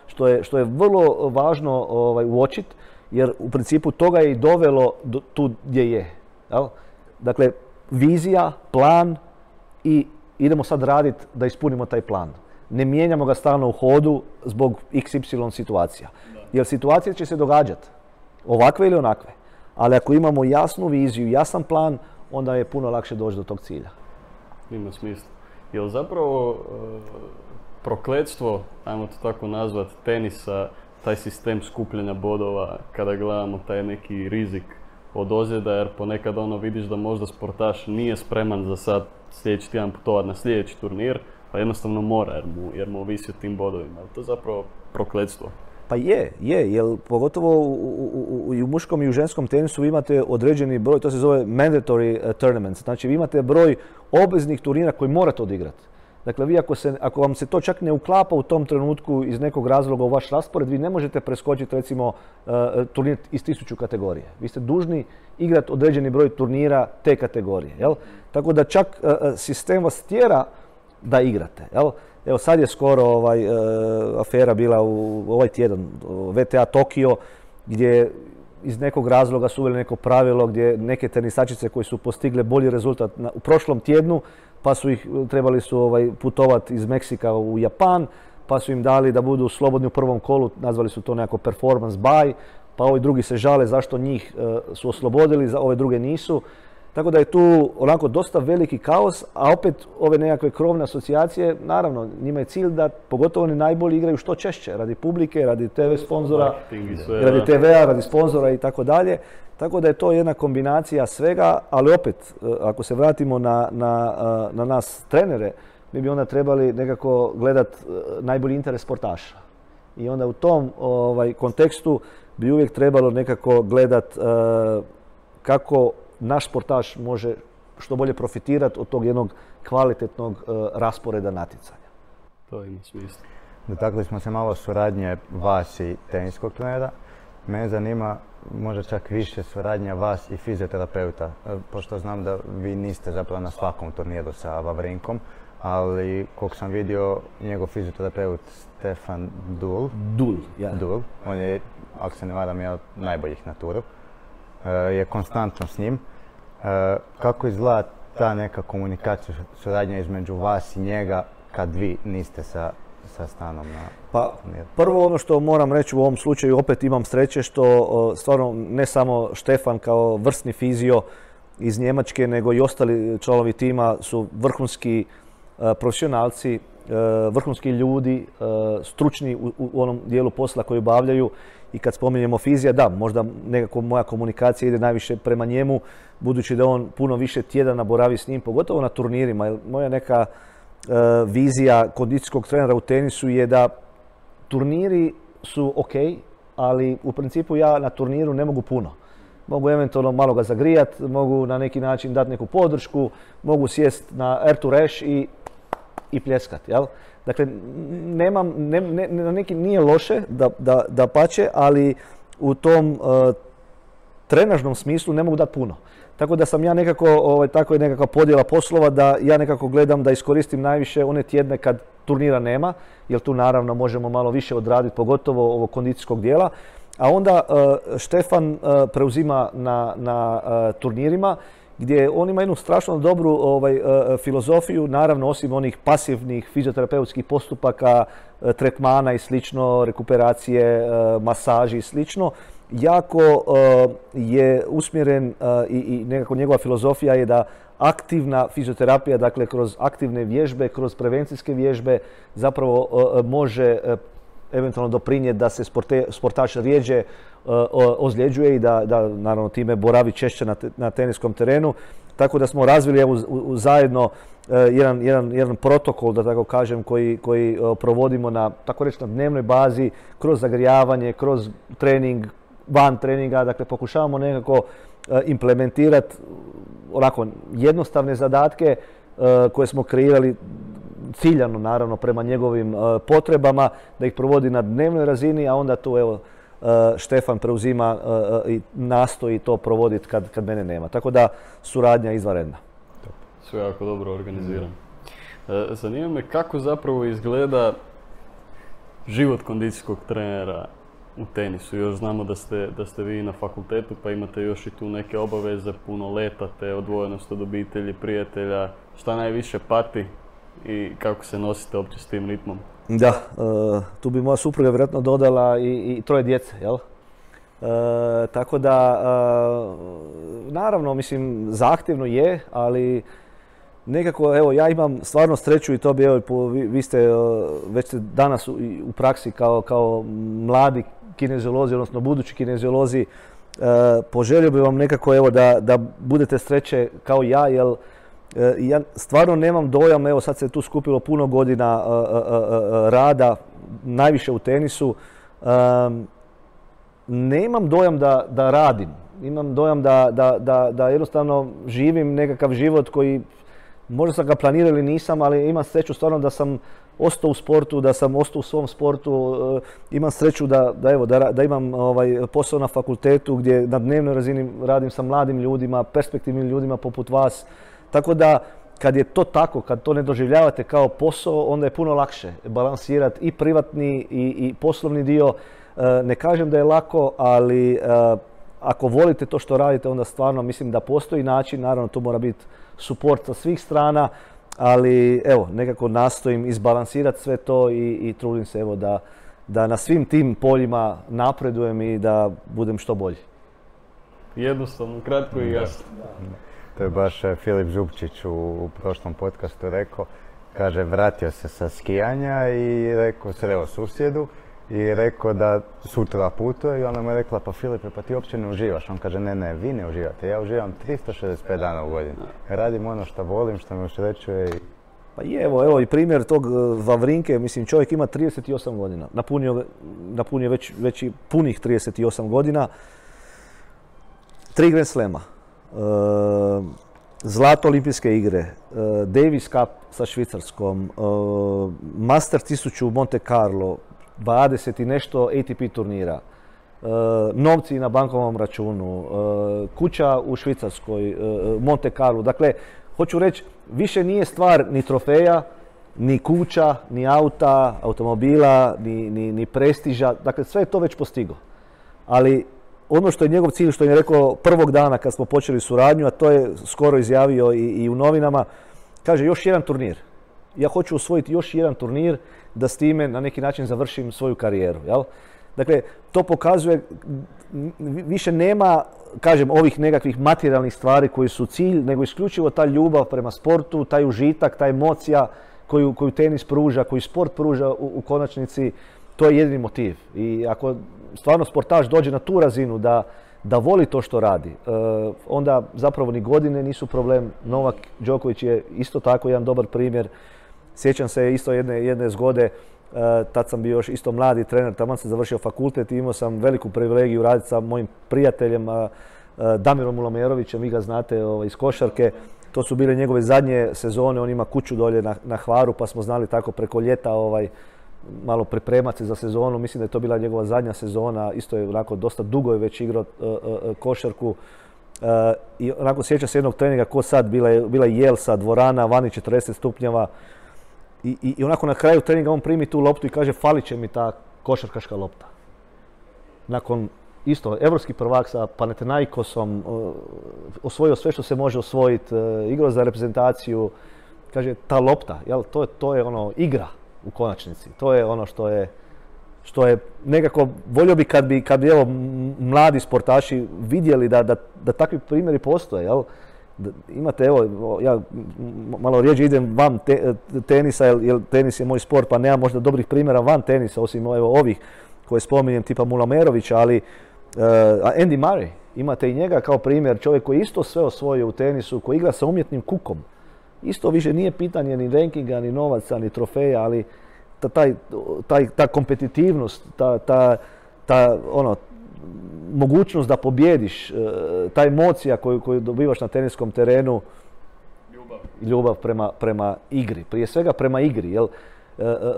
Što je, što je vrlo važno ovaj, uočiti, jer u principu toga je i dovelo do, tu gdje je. Jel? Dakle, vizija, plan i idemo sad raditi da ispunimo taj plan. Ne mijenjamo ga stalno u hodu zbog iks ipsilon situacija. Jer situacije će se događati, ovakve ili onakve. Ali ako imamo jasnu viziju, jasan plan, onda je puno lakše doći do tog cilja. Ima smisla. Jel zapravo prokletstvo, ajmo to tako nazvati, tenisa, taj sistem skupljanja bodova, kada gledamo taj neki rizik od ozljeda, jer ponekad ono vidiš da možda sportaš nije spreman za sad sljedeći tjedan putovat na sljedeći turnir, pa jednostavno mora jer mu, jer mu ovisi o tim bodovima. To je zapravo prokletstvo. Pa je, je, jer pogotovo u, u, u, u muškom i u ženskom tenisu vi imate određeni broj, to se zove mandatory tournaments, znači vi imate broj obveznih turnira koji morate odigrati. Dakle, vi ako, se, ako vam se to čak ne uklapa u tom trenutku iz nekog razloga u vaš raspored, vi ne možete preskočiti recimo uh, turnir iz tisuću kategorije. Vi ste dužni igrati određeni broj turnira te kategorije. Jel? Tako da čak uh, sistem vas tjera da igrate. Jel? Evo sad je skoro ovaj, uh, afera bila u ovaj tjedan, W T A Tokio, gdje iz nekog razloga su uveli neko pravilo gdje neke tenisačice koje su postigle bolji rezultat na, u prošlom tjednu, pa su ih trebali su ovaj, putovati iz Meksika u Japan, pa su im dali da budu slobodni u prvom kolu, nazvali su to nekako performance buy, pa ovi drugi se žale zašto njih uh, su oslobodili, za ove druge nisu. Tako da je tu onako dosta veliki kaos, a opet ove nekakve krovne asocijacije, naravno, njima je cilj da pogotovo oni najbolji igraju što češće, radi publike, radi T V sponzora, radi T V-a, radi sponzora i tako dalje. Tako da je to jedna kombinacija svega, ali opet, ako se vratimo na, na, na nas trenere, mi bi onda trebali nekako gledati najbolji interes sportaša. I onda u tom ovaj, kontekstu bi uvijek trebalo nekako gledati eh, kako naš sportaš može što bolje profitirati od tog jednog kvalitetnog uh, rasporeda natjecanja. To ima smisla. Dotakli smo se malo suradnje vas i teniskog trenera. Mene zanima možda čak više suradnja vas i fizioterapeuta, pošto znam da vi niste zapravo na svakom turniru sa Wawrinkom, ali koliko sam vidio njegov fizioterapeut Stefan Dull. Dull, ja. Dull. On je, ako se ne varam, jedan od najboljih na turu. Je konstantno s njim. Kako izgleda ta neka komunikacija, suradnja između vas i njega kad vi niste sa, sa Stanom na pa, prvo ono što moram reći u ovom slučaju, opet imam sreće što stvarno ne samo Štefan kao vrsni fizio iz Njemačke, nego i ostali članovi tima su vrhunski profesionalci, vrhunski ljudi, stručni u, u onom dijelu posla koji obavljaju. I kad spominjemo fizija, da, možda nekako moja komunikacija ide najviše prema njemu, budući da on puno više tjedana boravi s njim, pogotovo na turnirima. Jer moja neka uh, vizija kondicijskog trenera u tenisu je da turniri su ok, ali u principu ja na turniru ne mogu puno. Mogu eventualno malo ga zagrijat, mogu na neki način dati neku podršku, mogu sjest na air to rash i, i pljeskat. Jel? Dakle, nemam, ne, ne, na neki nije loše da, da, da pače, ali u tom uh, trenažnom smislu ne mogu dati puno. Tako da sam ja nekako, ovaj, tako je nekakva podjela poslova da ja nekako gledam da iskoristim najviše one tjedne kad turnira nema, jer tu naravno možemo malo više odraditi, pogotovo ovog kondicijskog dijela. A onda uh, Štefan uh, preuzima na, na uh, turnirima gdje on ima jednu strašno dobru ovaj, uh, filozofiju, naravno osim onih pasivnih fizioterapeutskih postupaka, uh, tretmana i slično, rekuperacije, uh, masaži i slično. Jako uh, je usmjeren uh, i, i nekako njegova filozofija je da aktivna fizioterapija, dakle kroz aktivne vježbe, kroz prevencijske vježbe zapravo uh, može uh, eventualno doprinijeti da se sporte, sportaš rijeđe uh, ozljeđuje i da, da naravno time boravi češće na, te, na teniskom terenu. Tako da smo razvili evo, zajedno uh, jedan, jedan, jedan protokol, da tako kažem, koji, koji uh, provodimo na, tako reći, na dnevnoj bazi, kroz zagrijavanje, kroz trening, van treninga, dakle pokušavamo nekako implementirati onako jednostavne zadatke koje smo kreirali ciljano naravno prema njegovim potrebama, da ih provodi na dnevnoj razini, a onda tu evo Štefan preuzima i nastoji to provoditi kad, kad mene nema. Tako da suradnja je izvanredna. Sve jako dobro organiziram. Zanima me kako zapravo izgleda život kondicijskog trenera u tenisu. Još znamo da ste, da ste vi na fakultetu, pa imate još i tu neke obaveze, puno letate, odvojenost od obitelji, prijatelja. Šta najviše pati i kako se nosite uopće s tim ritmom? Da, uh, tu bi moja supruga vjerojatno dodala i, i troje djece, jel? Uh, tako da, uh, naravno, mislim, zahtjevno je, ali nekako, evo, ja imam stvarno sreću i to bi, evo, vi, vi ste, uh, već ste danas u, u praksi kao, kao mladi kineziolozi, odnosno budući kineziolozi, uh, poželio bih vam nekako evo, da, da budete sreće kao ja, jer uh, ja stvarno nemam dojam, evo sad se tu skupilo puno godina uh, uh, uh, rada, najviše u tenisu, uh, nemam dojam da, da radim, imam dojam da, da, da, da jednostavno živim nekakav život koji možda sam ga planirao ili nisam, ali imam sreću stvarno da sam ostao u sportu, da sam ostao u svom sportu, e, imam sreću da, da, evo, da, da imam ovaj, posao na fakultetu gdje na dnevnoj razini radim sa mladim ljudima, perspektivnim ljudima poput vas. Tako da kad je to tako, kad to ne doživljavate kao posao, onda je puno lakše balansirati i privatni i, i poslovni dio. E, ne kažem da je lako, ali e, ako volite to što radite, onda stvarno mislim da postoji način, naravno to mora biti suport sa svih strana, ali evo, nekako nastojim izbalansirati sve to i, i trudim se evo, da, da na svim tim poljima napredujem i da budem što bolji. Jednostavno, kratko i jasno. To je baš Filip Zubčić u, u prošlom podcastu rekao, kaže, vratio se sa skijanja i rekao, sreo susjedu i rekao da sutra putuje i ona mu je rekla, pa Filipe, pa ti uopće ne uživaš. On kaže, ne, ne, vi ne uživate, ja uživam tristo šezdeset pet dana u godini. Radim ono što volim, što me usrećuje. Pa je, evo, evo i primjer tog Wawrinke, mislim, čovjek ima trideset osam godina. Napunio, napunio već, već i punih trideset osam godina. Tri Grand Slema, zlato olimpijske igre, Davis Cup sa Švicarskom, Master tisuću u Monte Carlo, dvadeset i nešto A T P turnira, e, novci na bankovnom računu, e, kuća u Švicarskoj, e, Monte Carlo. Dakle, hoću reći, više nije stvar ni trofeja, ni kuća, ni auta, automobila, ni, ni, ni prestiža. Dakle, sve je to već postigao. Ali ono što je njegov cilj, što je rekao prvog dana kad smo počeli suradnju, a to je skoro izjavio i, i u novinama, kaže još jedan turnir. Ja hoću osvojiti još jedan turnir da s time na neki način završim svoju karijeru. Jel? Dakle, to pokazuje, više nema, kažem, ovih nekakvih materijalnih stvari koji su cilj, nego isključivo ta ljubav prema sportu, taj užitak, ta emocija koju, koju tenis pruža, koju sport pruža u, u konačnici, to je jedini motiv. I ako stvarno sportaš dođe na tu razinu da, da voli to što radi, onda zapravo ni godine nisu problem. Novak Đoković je isto tako jedan dobar primjer. Sjećam se isto jedne, jedne zgode, uh, tad sam bio još isto mladi trener, tamo sam završio fakultet i imao sam veliku privilegiju raditi sa mojim prijateljem uh, uh, Damirom Ulomerovićem, vi ga znate uh, iz košarke. To su bile njegove zadnje sezone, on ima kuću dolje na, na Hvaru, pa smo znali tako preko ljeta ovaj, malo pripremati za sezonu. Mislim da je to bila njegova zadnja sezona, isto je onako dosta dugo je već igrao uh, uh, košarku. Uh, I onako sjeća se jednog treninga ko sad, bila je, bila je Jelsa, dvorana, vani četrdeset stupnjeva. I, i, I onako na kraju treninga on primi tu loptu i kaže falit će mi ta košarkaška lopta. Nakon isto evropski prvak sa Panathinaikosom, uh, osvojio sve što se može osvojiti, uh, igrao za reprezentaciju. Kaže ta lopta, jel, to, to je ono igra u konačnici, to je ono što je, što je nekako, volio bi kad bi, kad bi evo, mladi sportaši vidjeli da, da, da takvi primjeri postoje. Jel? Da imate, evo, ja malo rijeđe idem van te, tenisa, jer, jer tenis je moj sport, pa nema možda dobrih primjera van tenisa, osim evo, ovih koje spominjem, tipa Ulomerovića, ali uh, Andy Murray, imate i njega kao primjer, čovjek koji isto sve osvojio u tenisu, koji igra sa umjetnim kukom. Isto više nije pitanje ni rankinga, ni novaca, ni trofeja, ali ta, taj, taj, ta kompetitivnost, ta, ta, ta ono, mogućnost da pobjediš, ta emocija koju, koju dobivaš na teniskom terenu, ljubav, ljubav prema, prema igri, prije svega prema igri. Jel?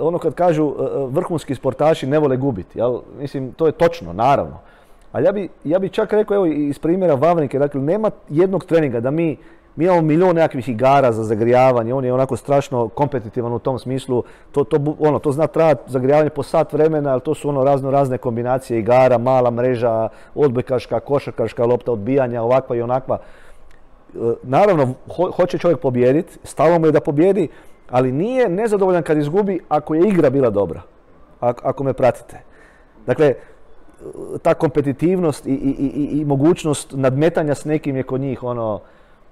Ono kad kažu vrhunski sportaši ne vole gubiti, jel? Mislim, to je točno, naravno. Ali ja bi, ja bi čak rekao, evo, iz primjera Wawrinke, dakle, nema jednog treninga da mi Mi imamo milion nekakvih igara za zagrijavanje, on je onako strašno kompetitivan u tom smislu. To, to, ono, to zna trajati zagrijavanje po sat vremena, ali to su ono razno razne kombinacije igara, mala mreža, odbojkaška, košarkaška lopta, odbijanja, ovakva i onakva. Naravno, ho, hoće čovjek pobijediti, stalo mu je da pobijedi, ali nije nezadovoljan kad izgubi ako je igra bila dobra, ako, ako me pratite. Dakle, ta kompetitivnost i, i, i, i mogućnost nadmetanja s nekim je kod njih ono.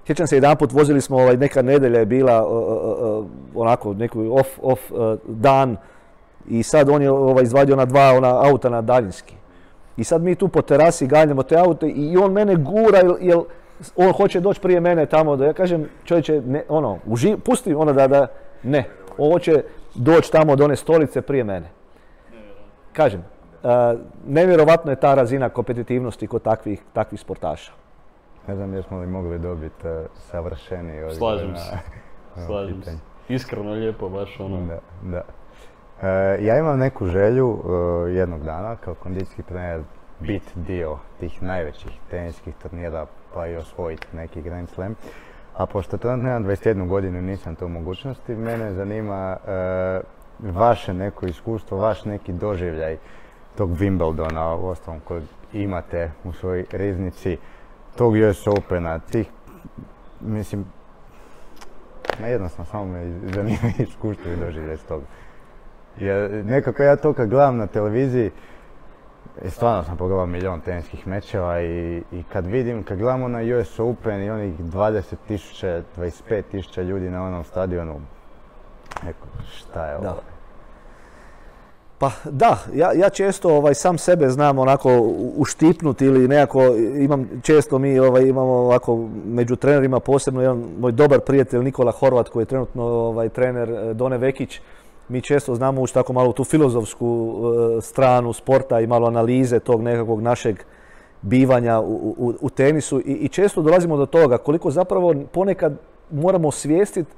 Sjećam se, jedan put vozili smo, ovaj, neka nedelja je bila uh, uh, uh, onako neki off, off uh, dan i sad on je ovaj, izvadio na dva ona auta na daljinski. I sad mi tu po terasi ganjamo te aute i on mene gura jer on hoće doći prije mene tamo. Da ja kažem, čovječe, ne, ono, uži, pusti ono da, da ne, on hoće doći tamo do one stolice prije mene. Kažem, uh, nevjerovatno je ta razina kompetitivnosti kod takvih, takvih sportaša. Ne znam jesmo li mogli dobiti uh, savršeniji odgovor. Slažem se, slažem se. Iskreno lijepo, baš ono. Da, da. E, ja imam neku želju uh, jednog dana kao kondicijski trener biti dio tih najvećih teniskih turnira pa i osvojiti neki Grand Slam. A pošto trenutno imam dvadeset jednu godinu nisam to u mogućnosti, mene zanima uh, vaše neko iskustvo, vaš neki doživljaj tog Wimbledona, u ostalom koji imate u svojoj riznici, tog U S Opena, tih, mislim, jednostavno samo me zanima iskustvo i doživljaj s toga. Jer nekako ja to kad gledam na televiziji, stvarno sam pogledao milion teniskih mečeva i, i kad vidim, kad gledamo na U S Open i onih dvadeset tisuća, dvadeset pet tisuća ljudi na onom stadionu, neko, šta je ovo? Da. Pa da, ja, ja često ovaj, sam sebe znam onako uštipnuti ili nekako, imam, često mi ovaj, imamo ovako među trenerima posebno jedan moj dobar prijatelj Nikola Horvat koji je trenutno ovaj, trener Done Vekić. Mi često znamo ući tako malo tu filozofsku uh, stranu sporta i malo analize tog nekakvog našeg bivanja u, u, u tenisu i, i često dolazimo do toga koliko zapravo ponekad moramo osvijestiti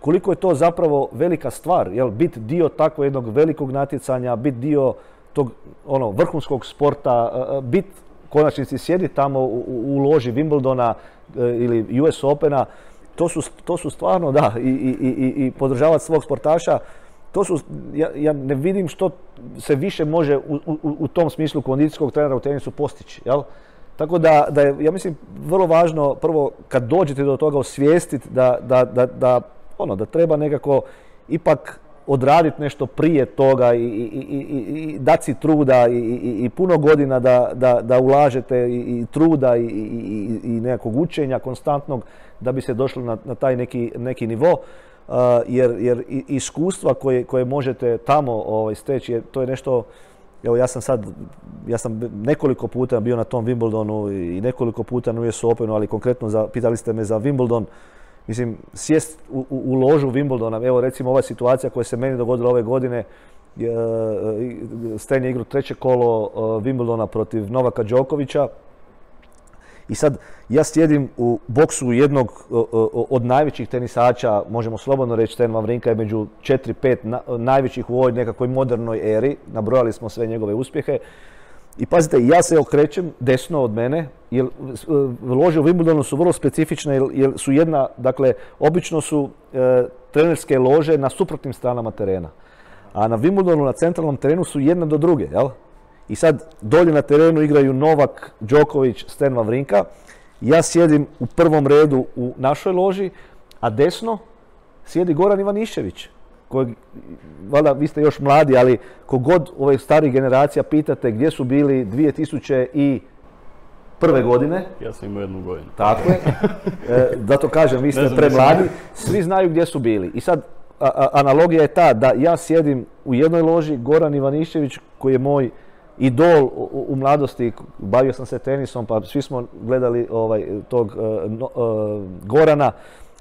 koliko je to zapravo velika stvar, jel, biti dio tako jednog velikog natjecanja, biti dio tog ono, vrhunskog sporta, biti konačnici sjedi tamo u, u loži Wimbledona ili U S Opena, to su, to su stvarno, da, i, i, i, i podržavati svog sportaša, to su, ja, ja ne vidim što se više može u, u, u tom smislu kondicijskog trenera u tenisu postići, jel? Tako da, da je, ja mislim, vrlo važno prvo kad dođete do toga osvijestiti da, da, da, da ono, da treba nekako ipak odraditi nešto prije toga i, i, i, i dati si truda i, i, i puno godina da, da, da ulažete i, i truda i, i, i nekakvog učenja konstantnog da bi se došlo na, na taj neki, neki nivo. Uh, jer, jer iskustva koje, koje možete tamo ovaj, steći, jer to je nešto. Evo, ja sam sad, ja sam nekoliko puta bio na tom Wimbledonu i nekoliko puta na U S Openu, ali konkretno za, pitali ste me za Wimbledon. Mislim, sjest u, u, u ložu Wimbledona, evo recimo ova situacija koja se meni dogodila ove godine, e, Stan je igrao treće kolo e, Wimbledona protiv Novaka Đokovića I sad ja sjedim u boksu jednog od najvećih tenisača, možemo slobodno reći, Stan Wawrinka je među četiri pet najvećih u ovoj nekakvoj modernoj eri, nabrojali smo sve njegove uspjehe. I pazite, ja se okrećem desno od mene, jer lože u Wimbledonu su vrlo specifične, jer su jedna, dakle, obično su e, trenerske lože na suprotnim stranama terena. A na Wimbledonu, na centralnom terenu, su jedna do druge, jel? I sad, dolje na terenu igraju Novak, Đoković, Stan Wawrinka. Ja sjedim u prvom redu u našoj loži, a desno sjedi Goran Ivanišević, kojeg, valjda vi ste još mladi, ali kogod ove starih generacija pitate gdje su bili dvije tisuće prve godine. Ja sam imao jednu godinu. Tako je. Zato kažem, vi ste premladi. Svi znaju gdje su bili. I sad, a, a, analogija je ta da ja sjedim u jednoj loži, Goran Ivanišević, koji je moj idol u, u mladosti, bavio sam se tenisom, pa svi smo gledali ovaj, tog uh, uh, Gorana,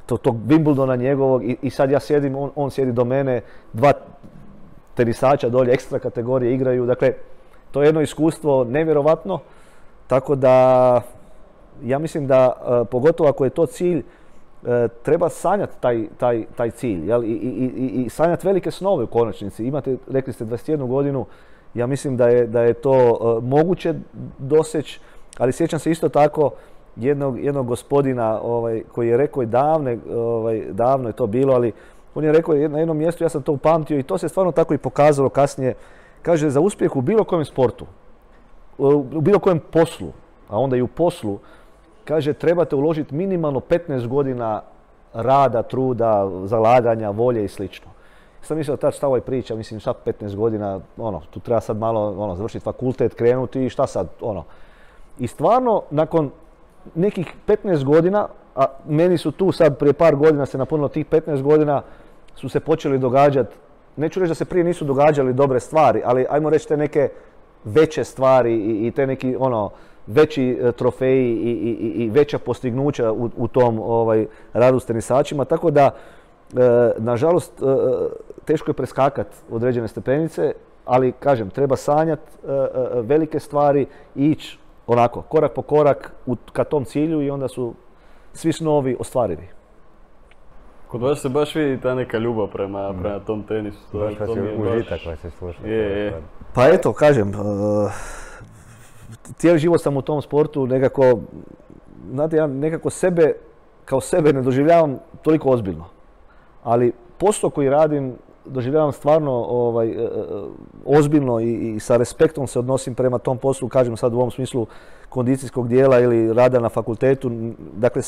tog to Wimbledona njegovog, i, i sad ja sjedim, on, on sjedi do mene, dva tenisača dolje, ekstra kategorije igraju, dakle, to je jedno iskustvo nevjerovatno, tako da, ja mislim da, uh, pogotovo ako je to cilj, uh, treba sanjati taj, taj, taj cilj, jel? I, i, i, i sanjati velike snove u konačnici. Imate, rekli ste, dvadeset jednu godinu, ja mislim da je, da je to uh, moguće doseći, ali sjećam se isto tako, Jednog, jednog gospodina ovaj, koji je rekao i davne, ovaj, davno je to bilo, ali on je rekao na jednom mjestu, ja sam to upamtio i to se stvarno tako i pokazalo kasnije. Kaže, za uspjeh u bilo kojem sportu, u bilo kojem poslu, a onda i u poslu, kaže, trebate uložiti minimalno petnaest godina rada, truda, zalaganja, volje i slično. Sam mislio, tad šta ovaj priča, mislim, šta petnaest godina, ono, tu treba sad malo ono, završiti fakultet, krenuti i šta sad, ono. I stvarno, nakon nekih petnaest godina, a meni su tu sad prije par godina se napunilo tih petnaest godina, su se počeli događati, neću reći da se prije nisu događali dobre stvari, ali ajmo reći te neke veće stvari i, i te neki ono veći trofeji i, i, i veća postignuća u, u tom ovaj, radu s tenisačima, tako da e, nažalost e, teško je preskakati određene stepenice, ali kažem, treba sanjati e, e, velike stvari i ići onako, korak po korak u, ka tom cilju i onda su svi snovi ostvarivi. Kod vas se baš vidi ta neka ljubav prema, mm. prema tom tenisu. Baš vas je užitak koja se sluša. Je, je. Pa eto, kažem, uh, cijeli život sam u tom sportu nekako, znate, ja nekako sebe, kao sebe ne doživljavam toliko ozbiljno. Ali posao koji radim doživljavam stvarno ovaj, ozbiljno i, i sa respektom se odnosim prema tom poslu, kažem sad u ovom smislu kondicijskog dijela ili rada na fakultetu. Dakle,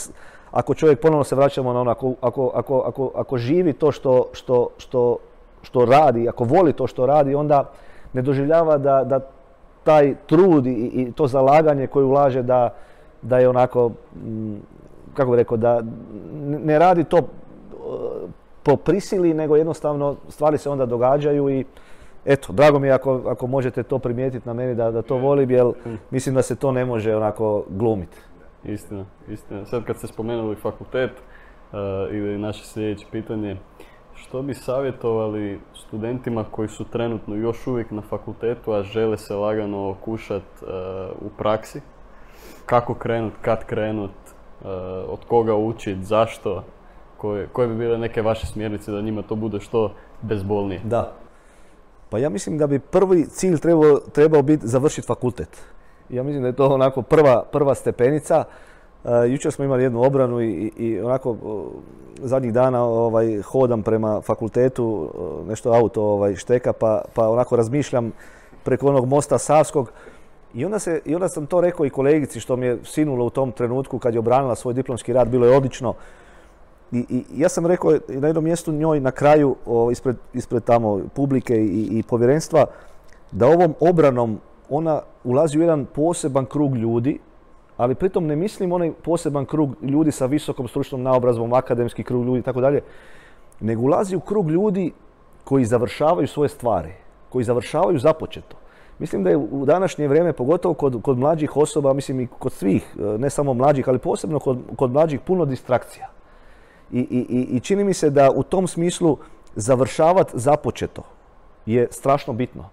ako čovjek, ponovno se vraćamo na ono, ako, ako, ako, ako, ako živi to što, što, što, što radi, ako voli to što radi, onda ne doživljava da, da taj trud i, i to zalaganje koje ulaže da, da je onako, kako bih rekao, da ne radi to po prisili, nego jednostavno stvari se onda događaju i eto, drago mi je ako, ako možete to primijetiti na meni da, da to volim, jer mislim da se to ne može onako glumiti. Istina, istina. Sad kad ste spomenuli fakultet uh, ili naše sljedeće pitanje, što bi savjetovali studentima koji su trenutno još uvijek na fakultetu, a žele se lagano okušati uh, u praksi? Kako krenut, kad krenut, uh, od koga učit, zašto? Koje, koje bi bile neke vaše smjernice da njima to bude što bezbolnije? Da. Pa ja mislim da bi prvi cilj trebao, trebao biti završiti fakultet. Ja mislim da je to onako prva, prva stepenica. Uh, jučer smo imali jednu obranu i, i onako uh, zadnjih dana ovaj, hodam prema fakultetu, uh, nešto auto ovaj, šteka, pa, pa onako razmišljam preko onog mosta Savskog. I onda, se, I onda sam to rekao i kolegici što mi je sinulo u tom trenutku kad je obranila svoj diplomski rad, bilo je odlično. I, i ja sam rekao na jednom mjestu njoj na kraju o, ispred, ispred tamo publike i, i povjerenstva da ovom obranom ona ulazi u jedan poseban krug ljudi, ali pritom ne mislim onaj poseban krug ljudi sa visokom stručnom naobrazbom, akademski krug ljudi i tako dalje, nego ulazi u krug ljudi koji završavaju svoje stvari, koji završavaju započeto. Mislim da je u današnje vrijeme, pogotovo kod, kod mlađih osoba, mislim i kod svih, ne samo mlađih, ali posebno kod, kod mlađih, puno distrakcija. I, i, i čini mi se da u tom smislu završavati započeto je strašno bitno.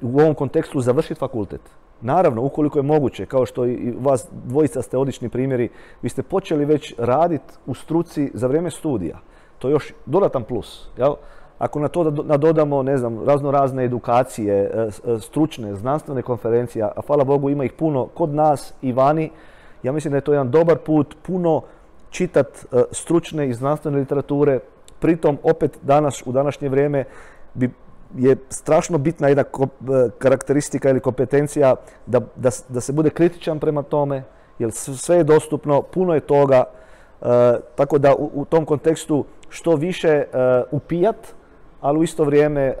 U ovom kontekstu završiti fakultet. Naravno, ukoliko je moguće, kao što i vas dvojica ste odlični primjeri, vi ste počeli već raditi u struci za vrijeme studija. To je još dodatan plus. Jel? Ako na to nadodamo, ne znam, razno razne edukacije, stručne, znanstvene konferencije, a hvala Bogu ima ih puno kod nas i vani, ja mislim da je to jedan dobar put, puno čitati stručne i znanstvene literature. Pritom, opet danas, u današnje vrijeme bi je strašno bitna jedna karakteristika ili kompetencija da, da, da se bude kritičan prema tome, jer sve je dostupno, puno je toga, e, tako da u, u tom kontekstu što više e, upijat, ali u isto vrijeme e,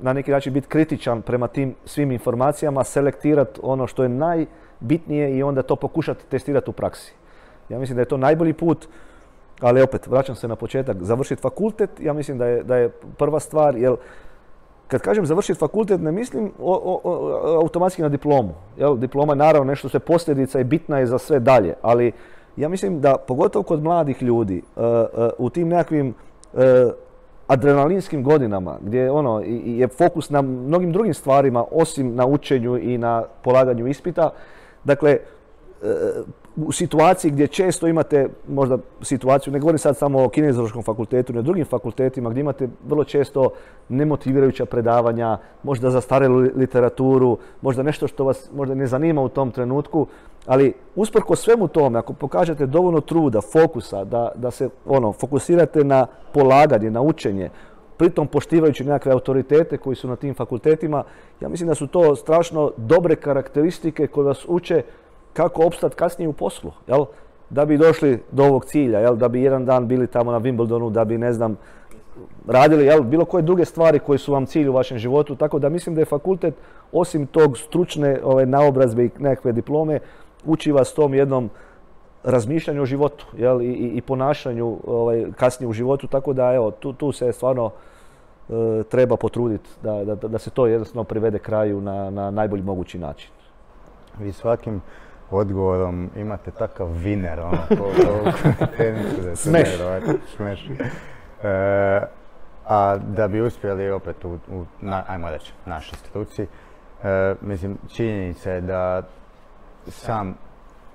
na neki način biti kritičan prema tim svim informacijama, selektirati ono što je najbitnije i onda to pokušati testirati u praksi. Ja mislim da je to najbolji put. Ali opet, vraćam se na početak, završiti fakultet, ja mislim da je, da je prva stvar, jer kad kažem završiti fakultet, ne mislim o, o, o, automatski na diplomu. Jel, diploma je naravno nešto što je posljedica i bitna je za sve dalje, ali ja mislim da pogotovo kod mladih ljudi uh, uh, u tim nekakvim uh, adrenalinskim godinama, gdje ono, i, je fokus na mnogim drugim stvarima, osim na učenju i na polaganju ispita, dakle, uh, u situaciji gdje često imate, možda situaciju, ne govorim sad samo o Kineziološkom fakultetu, ne o drugim fakultetima, gdje imate vrlo često nemotivirajuća predavanja, možda zastarjelu literaturu, možda nešto što vas možda ne zanima u tom trenutku, ali usprkos svemu tome, ako pokažete dovoljno truda, fokusa, da, da se ono, fokusirate na polaganje, na učenje, pritom poštivajući nekakve autoritete koji su na tim fakultetima, ja mislim da su to strašno dobre karakteristike koje vas uče kako opstati kasnije u poslu, jel? Da bi došli do ovog cilja, jel? Da bi jedan dan bili tamo na Wimbledonu, da bi, ne znam, radili, jel? Bilo koje druge stvari koje su vam cilj u vašem životu, tako da mislim da je fakultet, osim tog stručne ove, naobrazbe i nekakve diplome, uči vas tom jednom razmišljanju o životu, jel? I, i, i ponašanju ove, kasnije u životu, tako da evo, tu, tu se stvarno e, treba potruditi da, da, da se to jednostavno privede kraju na, na najbolji mogući način. Vi svakim odgovorom imate takav viner, ono, ko u tenisu da se smeš. smeš. E, a da bi uspjeli opet u, u na, ajmo reći, našoj struci, e, mislim, činjenica je da sam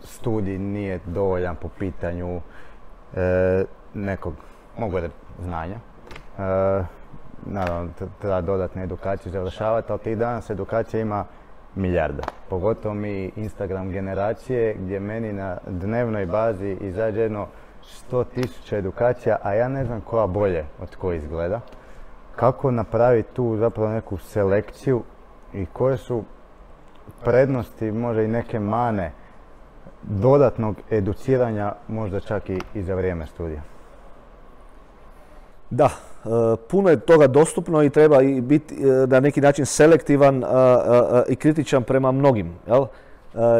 studij nije dovoljan po pitanju e, nekog, mogu reći, znanja. E, naravno, treba dodatne edukacije završavati, ali tih danas edukacija ima milijarda. Pogotovo mi Instagram generacije gdje meni na dnevnoj bazi izađe jedno sto tisuća edukacija, a ja ne znam koja bolje od koje izgleda. Kako napraviti tu zapravo neku selekciju i koje su prednosti, možda i neke mane dodatnog educiranja, možda čak i, i za vrijeme studija? Da, puno je toga dostupno i treba i biti na neki način selektivan i kritičan prema mnogim. Jel?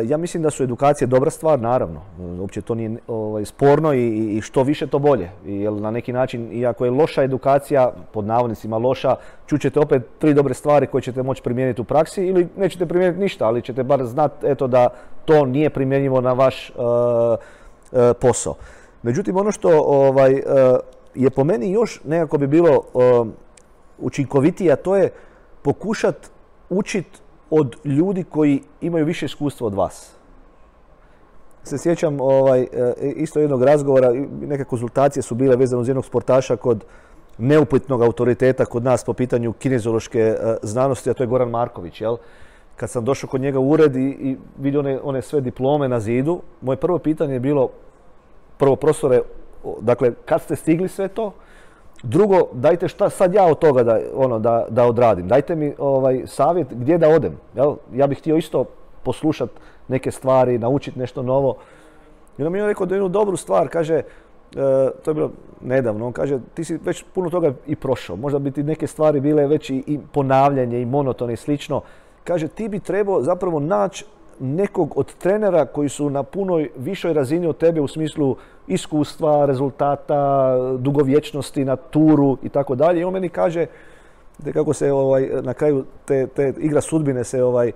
Ja mislim da su edukacije dobra stvar, naravno. Uopće to nije ovaj, sporno i, i što više to bolje. Jer na neki način, iako je loša edukacija, pod navodnicima loša, čućete opet tri dobre stvari koje ćete moći primijeniti u praksi ili nećete primijeniti ništa, ali ćete bar znati eto, da to nije primjenjivo na vaš uh, uh, posao. Međutim, ono što ovaj, uh, je po meni još nekako bi bilo um, učinkovitije, a to je pokušat učit od ljudi koji imaju više iskustva od vas. Se sjećam ovaj, isto jednog razgovora, neke konzultacije su bile vezane uz jednog sportaša kod neupitnog autoriteta kod nas po pitanju kineziološke uh, znanosti, a to je Goran Marković. Jel? Kad sam došao kod njega u ured i, i vidio one, one sve diplome na zidu, moje prvo pitanje je bilo, prvo profesore, dakle, kad ste stigli sve to? Drugo, dajte šta sad ja od toga da, ono, da, da odradim. Dajte mi ovaj, savjet gdje da odem. Jel? Ja bih htio isto poslušati neke stvari, naučiti nešto novo. I onda mi je rekao da je jednu dobru stvar, kaže, e, to je bilo nedavno, on kaže, ti si već puno toga i prošao. Možda bi ti neke stvari bile već i, i ponavljanje i monotone i slično. Kaže, ti bi trebao zapravo naći nekog od trenera koji su na punoj višoj razini od tebe u smislu iskustva, rezultata, dugovječnosti na turu i tako dalje. I on meni kaže da kako se ovaj, na kraju te, te igra sudbine se ovaj,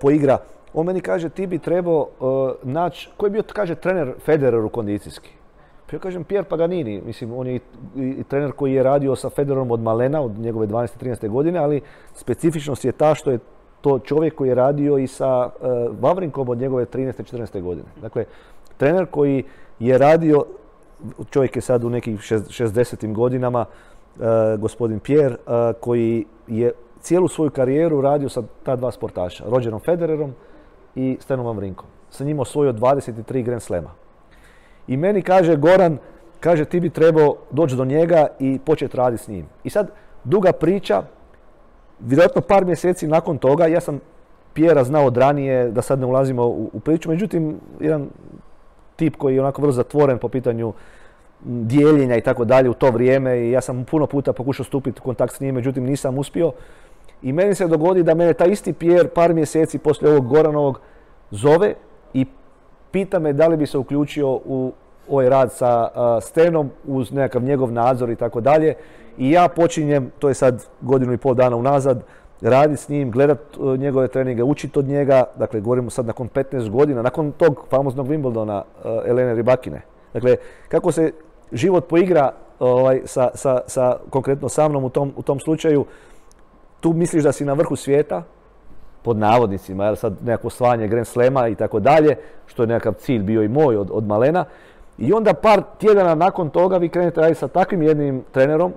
poigra. On meni kaže ti bi trebao uh, naći, koji je bio kaže trener Federeru kondicijski? Pa ja kažem Pierre Paganini, mislim on je i, i trener koji je radio sa Federerom od malena, od njegove dvanaeste trinaeste godine, ali specifičnost je ta što je to čovjek koji je radio i sa Wawrinkom od njegove trinaeste četrnaeste godine. Dakle, trener koji je radio, čovjek je sad u nekih šezdesetim godinama, gospodin Pierre, koji je cijelu svoju karijeru radio sa ta dva sportaša, Rogerom Federerom i Stanom Wawrinkom. Sa njim osvojio dvadeset tri Grand Slema. I meni kaže Goran, kaže ti bi trebao doći do njega i početi raditi s njim. I sad duga priča, vjerojatno par mjeseci nakon toga, ja sam Pjera znao od ranije, da sad ne ulazimo u, u priču, međutim, jedan tip koji je onako vrlo zatvoren po pitanju dijeljenja i tako dalje u to vrijeme, i ja sam puno puta pokušao stupiti u kontakt s njim, međutim nisam uspio. I meni se dogodi da mene taj isti Pjer par mjeseci poslije ovog Goranovog zove i pita me da li bi se uključio u ovaj rad sa uh, Stanom uz nekakav njegov nadzor i tako dalje. I ja počinjem, to je sad godinu i pol dana unazad, raditi s njim, gledati uh, njegove treninge, učiti od njega. Dakle, govorimo sad nakon petnaest godina, nakon tog famoznog Wimbledona, uh, Elene Rybakine. Dakle, kako se život poigra ovaj, sa, sa, sa, konkretno sa mnom u tom, u tom slučaju, tu misliš da si na vrhu svijeta, pod navodnicima, jel, sad nekako osvajanje Grand Slema i tako dalje, što je nekakav cilj bio i moj od, od malena. I onda par tjedana nakon toga vi krenete raditi sa takvim jednim trenerom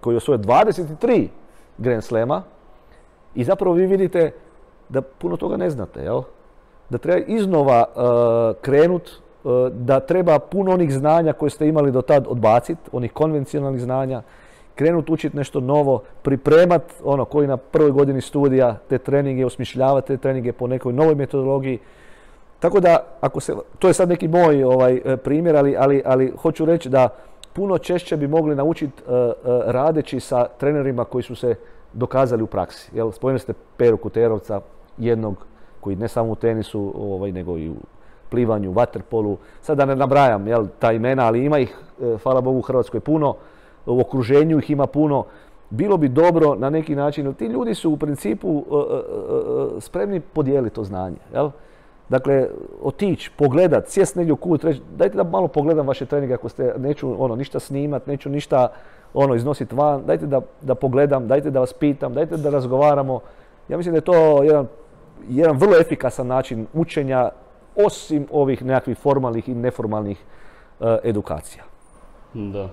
koji je osvojio dvadeset tri Grand Slema i zapravo vi vidite da puno toga ne znate, jel? Da treba iznova uh, krenut, uh, da treba puno onih znanja koje ste imali do tad odbaciti, onih konvencionalnih znanja, krenut učiti nešto novo, pripremat ono koji na prvoj godini studija te treninge, osmišljavati te treninge po nekoj novoj metodologiji. Tako da, ako se, to je sad neki moj ovaj, primjer, ali, ali, ali hoću reći da puno češće bi mogli naučiti uh, uh, radeći sa trenerima koji su se dokazali u praksi. Jel, spomenuli ste Peru Kuterovca, jednog koji ne samo u tenisu, ovaj, nego i u plivanju, vaterpolu. Sad da ne nabrajam jel, ta imena, ali ima ih, eh, hvala Bogu, u Hrvatskoj puno, u okruženju ih ima puno. Bilo bi dobro na neki način, jer ti ljudi su u principu uh, uh, uh, spremni podijeliti to znanje. Jel? Dakle, otići, pogledat, sjest negdje u kut, reći dajte da malo pogledam vaše treninge ako ste, neću ono, ništa snimat, neću ništa ono, iznositi van, dajte da, da pogledam, dajte da vas pitam, dajte da razgovaramo. Ja mislim da je to jedan, jedan vrlo efikasan način učenja osim ovih nekakvih formalnih i neformalnih uh, edukacija. Da.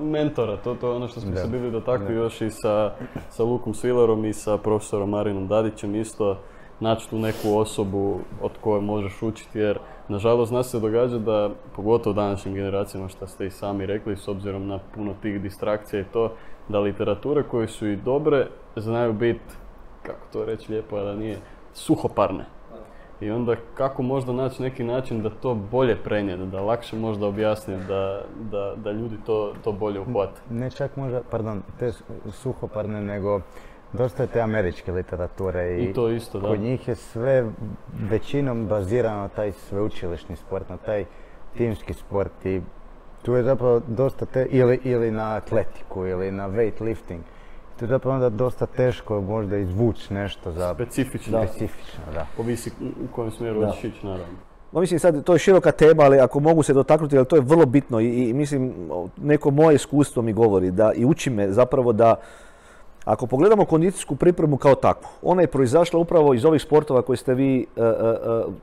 Mentora, to, to je ono što smo da. se bili dotakli da. još i sa, sa Lukom Svilerom i sa profesorom Marinom Dadićem isto. Naći tu neku osobu od koje možeš učiti, jer nažalost nas se događa da, pogotovo današnjim generacijama što ste i sami rekli, s obzirom na puno tih distrakcija i to, da literature koje su i dobre znaju biti, kako to reći lijepo, a da nije, suhoparne. I onda kako možda naći neki način da to bolje prenijeti, da lakše možda objasniti, da, da, da ljudi to, to bolje uhvate. Ne čak možda, pardon, te suhoparne, nego dosta je te američke literature i, I to isto, kod da. njih je sve većinom bazirano na taj sveučilišni sport, na taj timski sport i tu je zapravo dosta te, ili, ili na atletiku ili na weightlifting, tu je zapravo onda dosta teško možda izvući nešto za specifično, specifično da. Ovisi u kojem smjeru hoćeš ići naravno. No, mislim sad, to je široka tema, ali ako mogu se dotaknuti, jer to je vrlo bitno i, i mislim, neko moje iskustvo mi govori da i uči me zapravo da ako pogledamo kondicijsku pripremu kao takvu, ona je proizašla upravo iz ovih sportova koje ste vi,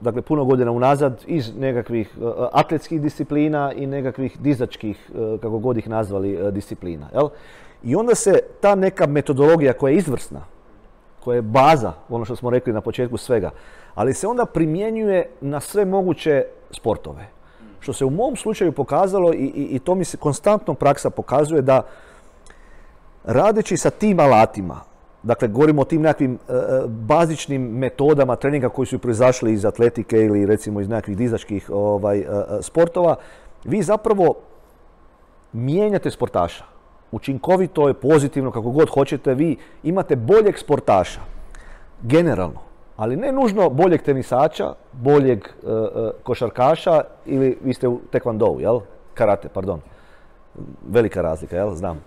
dakle, puno godina unazad, iz nekakvih atletskih disciplina i nekakvih dizačkih, kako god ih nazvali, disciplina. Jel? I onda se ta neka metodologija koja je izvrsna, koja je baza, ono što smo rekli na početku svega, ali se onda primjenjuje na sve moguće sportove. Što se u mom slučaju pokazalo i, i, i to mi se konstantno praksa pokazuje da radeći sa tim alatima, dakle, govorimo o tim nekakvim e, bazičnim metodama treninga koji su proizašli iz atletike ili recimo iz nekakvih dizačkih ovaj, e, sportova, vi zapravo mijenjate sportaša. Učinkovito je, pozitivno, kako god hoćete, vi imate boljeg sportaša, generalno, ali ne nužno boljeg tenisača, boljeg e, e, košarkaša ili vi ste u tekvandou, jel? Karate, pardon. Velika razlika, jel? Znam.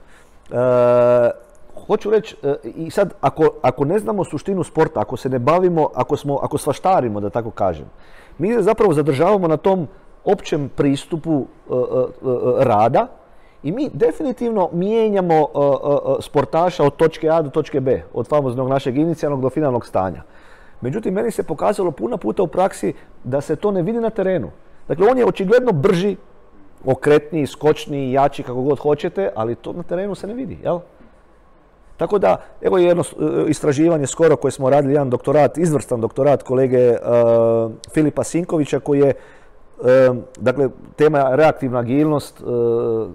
Uh, hoću reći, uh, i sad, ako, ako ne znamo suštinu sporta, ako se ne bavimo, ako, smo, ako svaštarimo, da tako kažem, mi se zapravo zadržavamo na tom općem pristupu uh, uh, uh, rada i mi definitivno mijenjamo uh, uh, sportaša od točke A do točke B, od famoznog našeg inicijalnog do finalnog stanja. Međutim, meni se pokazalo puno puta u praksi da se to ne vidi na terenu. Dakle, on je očigledno brži, okretniji, skočniji, jači, kako god hoćete, ali to na terenu se ne vidi, jel? Tako da, evo je jedno istraživanje skoro koje smo radili, jedan doktorat, izvrstan doktorat kolege uh, Filipa Sinkovića, koji je, um, dakle, tema reaktivna agilnost, uh,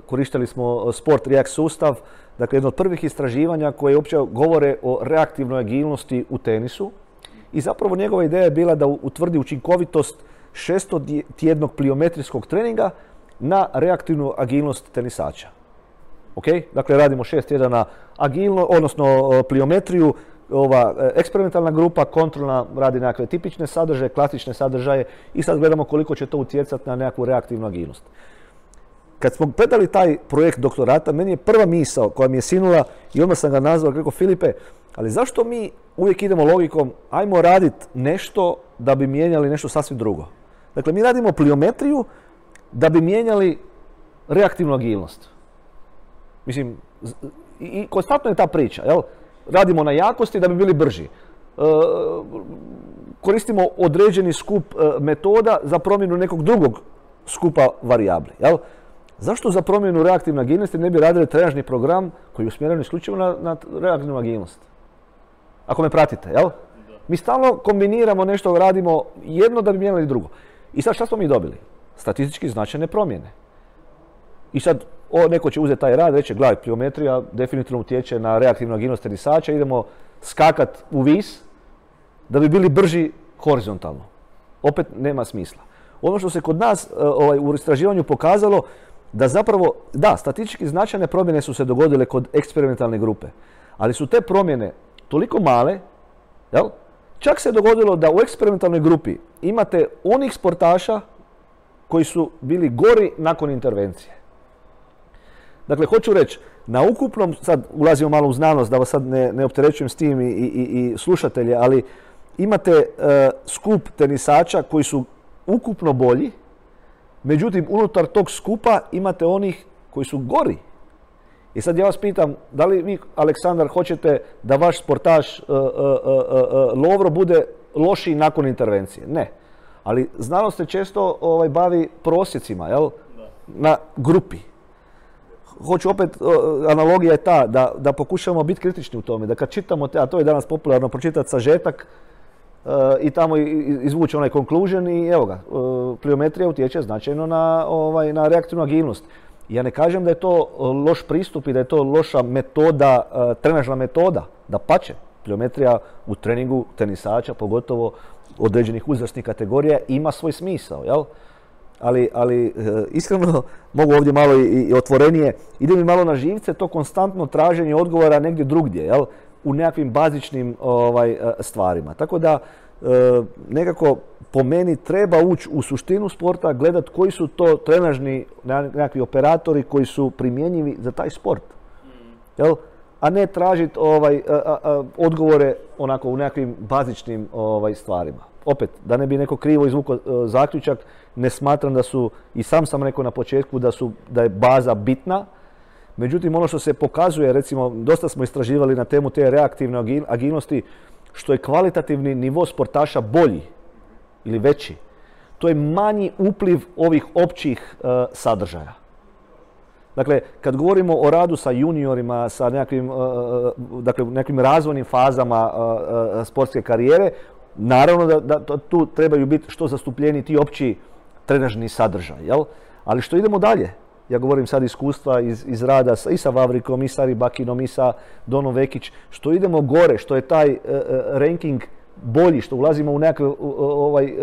koristili smo Sport React sustav, dakle, jedno od prvih istraživanja koje uopće govore o reaktivnoj agilnosti u tenisu. I zapravo njegova ideja je bila da utvrdi učinkovitost šestotjednog pliometrijskog treninga na reaktivnu agilnost tenisača. Okay? Dakle, radimo šest tjedana agilno, odnosno pliometriju, ova eksperimentalna grupa, kontrolna radi nekakve tipične sadržaje, klasične sadržaje i sad gledamo koliko će to utjecati na nekakvu reaktivnu agilnost. Kad smo predali taj projekt doktorata, meni je prva misao koja mi je sinula i onda sam ga nazvao, rekao, Filipe, ali zašto mi uvijek idemo logikom, ajmo raditi nešto da bi mijenjali nešto sasvim drugo. Dakle, mi radimo pliometriju da bi mijenjali reaktivnu agilnost. Mislim, i konstantno je ta priča, jel? Radimo na jakosti da bi bili brži. E, koristimo određeni skup e, metoda za promjenu nekog drugog skupa varijabli, jel? Zašto za promjenu reaktivne agilnosti ne bi radili trenažni program koji je usmjeren isključivo na, na reaktivnu agilnost? Ako me pratite, jel? Mi stalno kombiniramo nešto, radimo jedno da bi mijenjali drugo. I sad šta smo mi dobili? Statistički značajne promjene. I sad o, neko će uzeti taj rad, reći, gledaj, pliometrija definitivno utječe na reaktivnu agilnost tenisača, idemo skakat u vis da bi bili brži horizontalno. Opet nema smisla. Ono što se kod nas ovaj, u istraživanju pokazalo, da zapravo, da, statistički značajne promjene su se dogodile kod eksperimentalne grupe, ali su te promjene toliko male, jel? Čak se dogodilo da u eksperimentalnoj grupi imate onih sportaša koji su bili gori nakon intervencije. Dakle, hoću reći, na ukupnom, sad ulazimo malo u znanost, da vas sad ne, ne opterećujem s tim i, i, i slušatelje, ali imate e, skup tenisača koji su ukupno bolji, međutim, unutar tog skupa imate onih koji su gori. I sad ja vas pitam, da li vi, Aleksandar, hoćete da vaš sportaš uh, uh, uh, uh, Lovro bude lošiji nakon intervencije? Ne. Ali znanost se često ovaj, bavi prosjecima, jel? Na grupi. Hoću opet, uh, analogija je ta da, da pokušamo biti kritični u tome, da kad čitamo te, a to je danas popularno, pročitati sažetak, Uh, i tamo izvuče onaj conclusion i evo ga, uh, pliometrija utječe značajno na, ovaj, na reaktivnu agilnost. Ja ne kažem da je to loš pristup i da je to loša metoda, uh, trenažna metoda, da pače. Pliometrija u treningu tenisača, pogotovo određenih uzrasnih kategorija, ima svoj smisao, jel? Ali, ali uh, iskreno, mogu ovdje malo i, i otvorenije, ide mi malo na živce to konstantno traženje odgovora negdje drugdje, jel? U nekakvim bazičnim ovaj, stvarima. Tako da nekako po meni treba ući u suštinu sporta, gledati koji su to trenažni nekakvi operatori koji su primjenjivi za taj sport. Jel? A ne tražiti ovaj, odgovore onako u nekakvim bazičnim ovaj, stvarima. Opet, da ne bi neko krivo izvukao zaključak, ne smatram da su, i sam sam rekao na početku, da, su, da je baza bitna. Međutim, ono što se pokazuje, recimo, dosta smo istraživali na temu te reaktivne agilnosti, što je kvalitativni nivo sportaša bolji ili veći, to je manji upliv ovih općih uh, sadržaja. Dakle, kad govorimo o radu sa juniorima, sa nekakvim, uh, dakle, nekakvim razvojnim fazama uh, uh, sportske karijere, naravno da, da tu trebaju biti što zastupljeni ti opći trenažni sadržaj, jel? Ali što idemo dalje? Ja govorim sad iskustva iz, iz rada i sa Wawrinkom, i sa Rybakinom, i sa Donom Vekić. Što idemo gore, što je taj e, ranking bolji, što ulazimo u nekakav ovaj, e,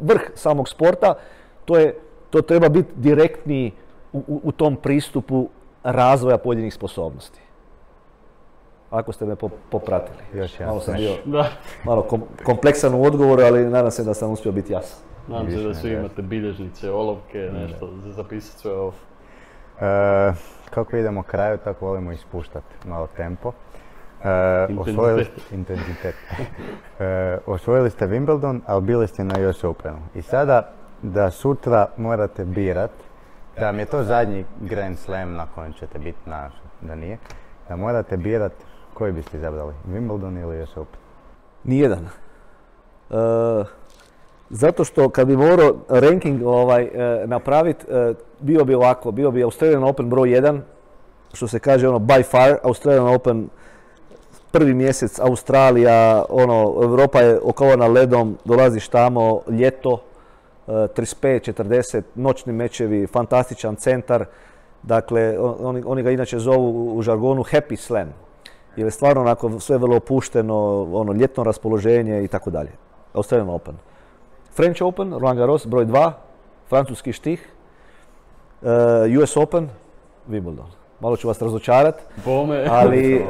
vrh samog sporta, to, je, to treba biti direktniji u, u, u tom pristupu razvoja pojedinih sposobnosti. Ako ste me popratili. Još malo sam bio da. malo kom, kompleksan u odgovoru, ali nadam se da sam uspio biti jasan. Nadam se da svi imate bilježnice, olovke, nešto, ne. Zapisati sve ovo. E, kako idemo kraju, tako volimo ispuštati malo tempo. E, intenzitet. Osvojili, intenzitet. E, osvojili ste Wimbledon, ali bili ste na U S Openu. I sada da sutra morate birat, da mi je to zadnji Grand Slam na kojem ćete biti, na, da nije, da morate birat koji biste izabrali, Wimbledon ili U S Open? Nijedan. Zato što kad bi morao ranking napraviti, bio bi ovako, bio bi Australian Open broj jedan, što se kaže ono by far, Australian Open prvi mjesec, Australija, ono, Europa je okovana ledom, dolaziš tamo, ljeto, trideset pet četrdeset, noćni mečevi, fantastičan centar, dakle, oni, oni ga inače zovu u žargonu happy slam, jer je stvarno onako sve vrlo opušteno, ono, ljetno raspoloženje i tako dalje. Australian Open. French Open, Roland Garros, broj dva, francuski štih, U S Open, Wimbledon. Malo ću vas razočarati, ali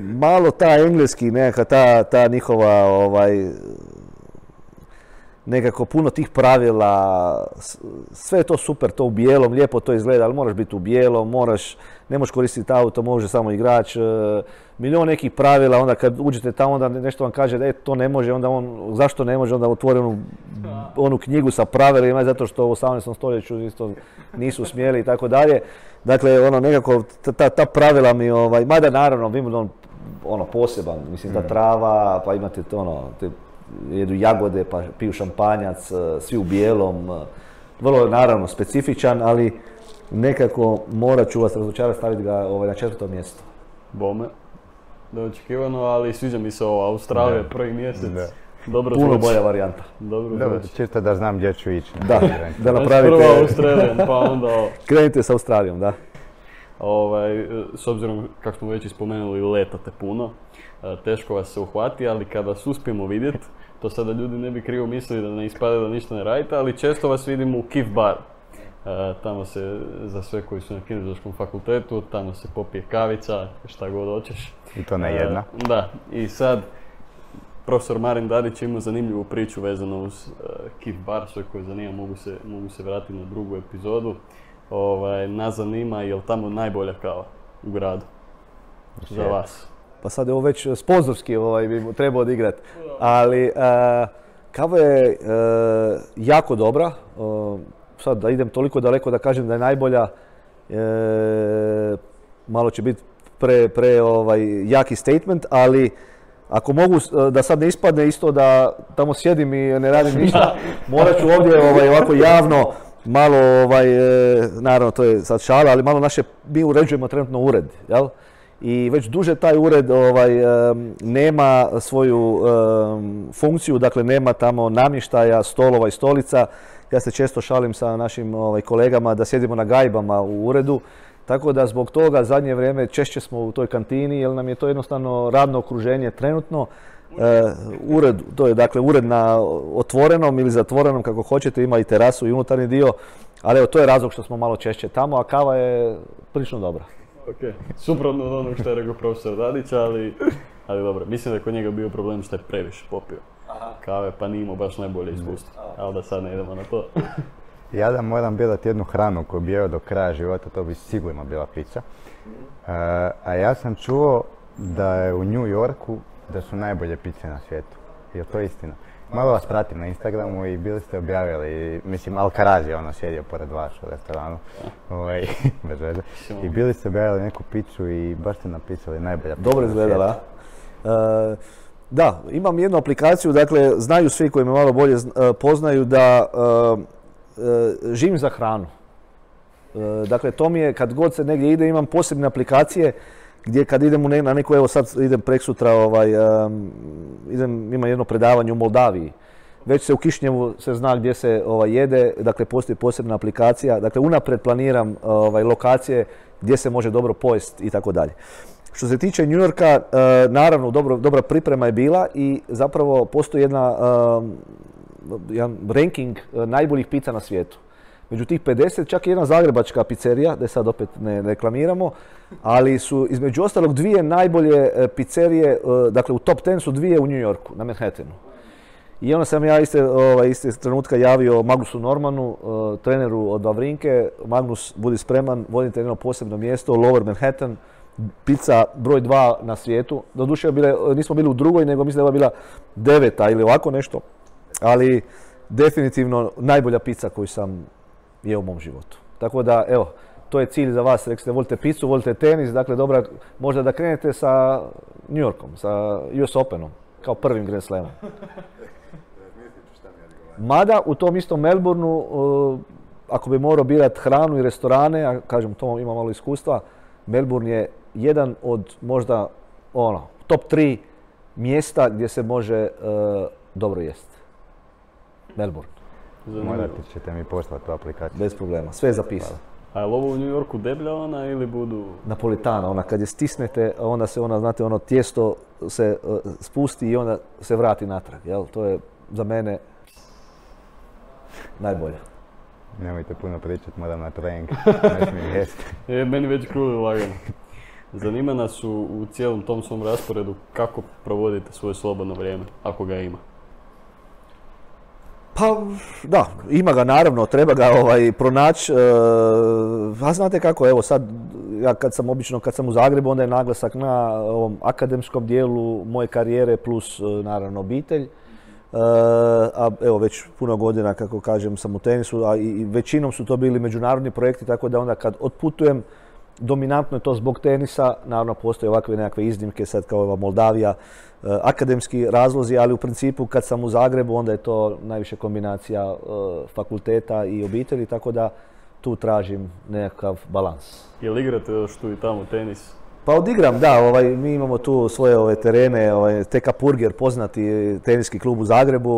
malo ta engleski, nekako ta, ta njihova, ovaj, nekako puno tih pravila, sve je to super, to u bijelom, lijepo to izgleda, ali moraš biti u bijelom, moraš, ne možeš koristiti auto, može samo igrač, milion nekih pravila, onda kad uđete tamo, onda nešto vam kaže da e, to ne može, onda on, zašto ne može, onda otvori onu, onu knjigu sa pravilima, zato što u osamnaestom stoljeću isto nisu smjeli i tako dalje. Dakle, ono, nekako, ta, ta pravila mi, ovaj, mada naravno, Wimbledon, ono, poseban, mislim, ta trava, pa imate to, ono, te, jedu jagode, pa piju šampanjac, svi u bijelom. Vrlo je naravno specifičan, ali nekako morat ću vas razočarati, staviti ga ovaj, na četvrto mjesto. Bome, neočekivano, ali sviđa mi se ovo Australija, prvi mjesec. Ne. Dobro puno zvuči. Bolja varijanta. Dobro, Dobro čisto da znam gdje ću ići. Da, da napravite... Prvo Australijan, pa onda... Krenite s Australijom, da. Ovaj, s obzirom, kako smo već spomenuli, letate puno. Teško vas se uhvati, ali kada vas uspijemo vidjeti, to sada ljudi ne bi krivo mislili da ne ispada da ništa ne radite, ali često vas vidimo u Kif Bar. E, tamo se, za sve koji su na Kineziološkom fakultetu, tamo se popije kavica, šta god hoćeš. I to ne jedna. E, da, i sad profesor Marin Dadić ima zanimljivu priču vezano uz e, Kif Bar, sve koje zanima mogu se, mogu se vratiti na drugu epizodu. Ovaj, nas zanima je li tamo najbolja kava u gradu Sjed. Za vas. Pa sad je ovo već sponzorski ovaj, bi trebao odigrati, ali e, kava je e, jako dobra, e, sad da idem toliko daleko da kažem da je najbolja, e, malo će biti pre, pre ovaj, jaki statement, ali ako mogu da sad ne ispadne isto da tamo sjedim i ne radim ništa, morat ću ovdje ovaj, ovako javno, malo, ovaj, e, naravno to je sad šala, ali malo naše, mi uređujemo trenutno ured, jel? I već duže taj ured ovaj, nema svoju um, funkciju, dakle nema tamo namještaja, stolova i stolica. Ja se često šalim sa našim ovaj, kolegama da sjedimo na gajbama u uredu, tako da zbog toga zadnje vrijeme češće smo u toj kantini jer nam je to jednostavno radno okruženje trenutno. Uh, ured, to je dakle ured na otvorenom ili zatvorenom kako hoćete, ima i terasu i unutarnji dio, ali evo to je razlog što smo malo češće tamo, a kava je prilično dobra. Ok, suprotno od onog što je rekao profesor Dadić, ali, ali dobro, mislim da je kod njega bio problem što je previše popio kave, pa nije imao baš najbolje iskustvo, ali da sad ne idemo na to. Ja da moram birati jednu hranu koju bi jeo do kraja života, to bi sigurno bila pizza, uh, a ja sam čuo da je u New Yorku da su najbolje pice na svijetu. Je to istina? Malo vas pratim na Instagramu i bili ste objavili, mislim, Alcaraz je ono sjedio pored vas u restoranu, ovaj, bez veze. I bili ste objavili neku piću i baš ste napisali najbolja pica. Dobro izgledala. E, da, imam jednu aplikaciju, dakle, znaju svi koji me malo bolje e, poznaju da e, e, živim za hranu. E, dakle, to mi je, kad god se negdje ide, imam posebne aplikacije gdje kad idem u ne, na neko, evo sad idem preksutra, ovaj, um, idem, ima jedno predavanje u Moldaviji. Već se u Kišnjevu se zna gdje se ovaj, jede, dakle postoji posebna aplikacija. Dakle, unaprijed planiram ovaj, lokacije gdje se može dobro pojesti i tako dalje. Što se tiče New Yorka, uh, naravno dobro, dobra priprema je bila i zapravo postoji jedna, um, jedan ranking najboljih pizza na svijetu. Među tih pedeset čak je jedna zagrebačka pizzerija, da sad opet ne reklamiramo, ali su između ostalog dvije najbolje pizzerije, dakle u top deset su dvije u New Yorku, na Manhattanu. I onda sam ja iste, ovaj, iste trenutka javio Magnusu Normanu, treneru od Wawrinke, Magnus, budi spreman, vodite jedno posebno mjesto, Lower Manhattan, pizza broj dva na svijetu. Doduše nismo bili u drugoj, nego mislim da je bila deveta ili ovako nešto, ali definitivno najbolja pizza koju sam je u mom životu. Tako da, evo, to je cilj za vas. Rekli ste, volite pizzu, volite tenis, dakle, dobra, možda da krenete sa New Yorkom, sa U S Openom. kao prvim Grand Slamom. Mada u tom istom Melbourneu, ako bi morao birati hranu i restorane, a kažem, to ima malo iskustva, Melbourne je jedan od možda ono, top tri mjesta gdje se može uh, dobro jesti. Melbourne. Morate ćete mi poslati tu aplikaciju. Bez problema, sve je zapisano. A je li ovo u New Yorku deblja ona ili budu... Napolitana, ona kad je stisnete, onda se ona, znate, ono tijesto se uh, spusti i onda se vrati natrag, jel? To je za mene najbolje. Nemojte puno pričati, moram na trening, ne smijem jesti. E, meni već kruli lagano. Zanima nas u, u cijelom tom svom rasporedu kako provodite svoje slobodno vrijeme, ako ga ima. Pa, da, ima ga naravno, treba ga ovaj, pronaći. E, a znate kako, evo sad, ja kad sam obično, kad sam u Zagrebu, onda je naglasak na ovom akademskom dijelu moje karijere plus, naravno, obitelj. Uh, a evo već puno godina, kako kažem, sam u tenisu, a i, i većinom su to bili međunarodni projekti, tako da onda kad otputujem, dominantno je to zbog tenisa, naravno postoje ovakve nekakve iznimke, sad kao ova Moldavija, uh, akademski razlozi, ali u principu kad sam u Zagrebu, onda je to najviše kombinacija uh, fakulteta i obitelji, tako da tu tražim nekakav balans. Jel igrate još tu i tamo tenis? Pa odigram, da, ovaj, mi imamo tu svoje ove terene, ovaj, T K Purger, poznati teniski klub u Zagrebu,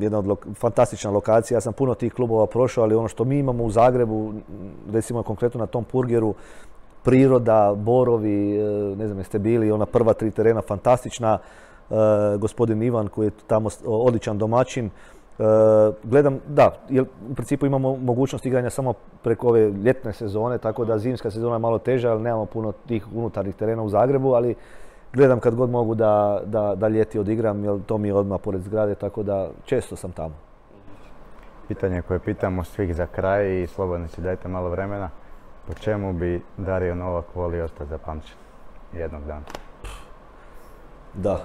jedna od lo- fantastična lokacija, ja sam puno tih klubova prošao, ali ono što mi imamo u Zagrebu, recimo konkretno na tom Purgeru, priroda, borovi, ne znam jeste bili, ona prva tri terena fantastična, e, gospodin Ivan koji je tamo odličan domaćin. Uh, gledam, da, jer u principu imamo mogućnost igranja samo preko ove ljetne sezone, tako da zimska sezona je malo teža, ali nemamo puno tih unutarnjih terena u Zagrebu, ali gledam kad god mogu da, da, da ljeti odigram, jer to mi je odmah pored zgrade, tako da često sam tamo. Pitanje koje pitamo svih za kraj i slobodno si dajte malo vremena, po čemu bi Dario Novak volio ostati zapamćen jednog dana? Da.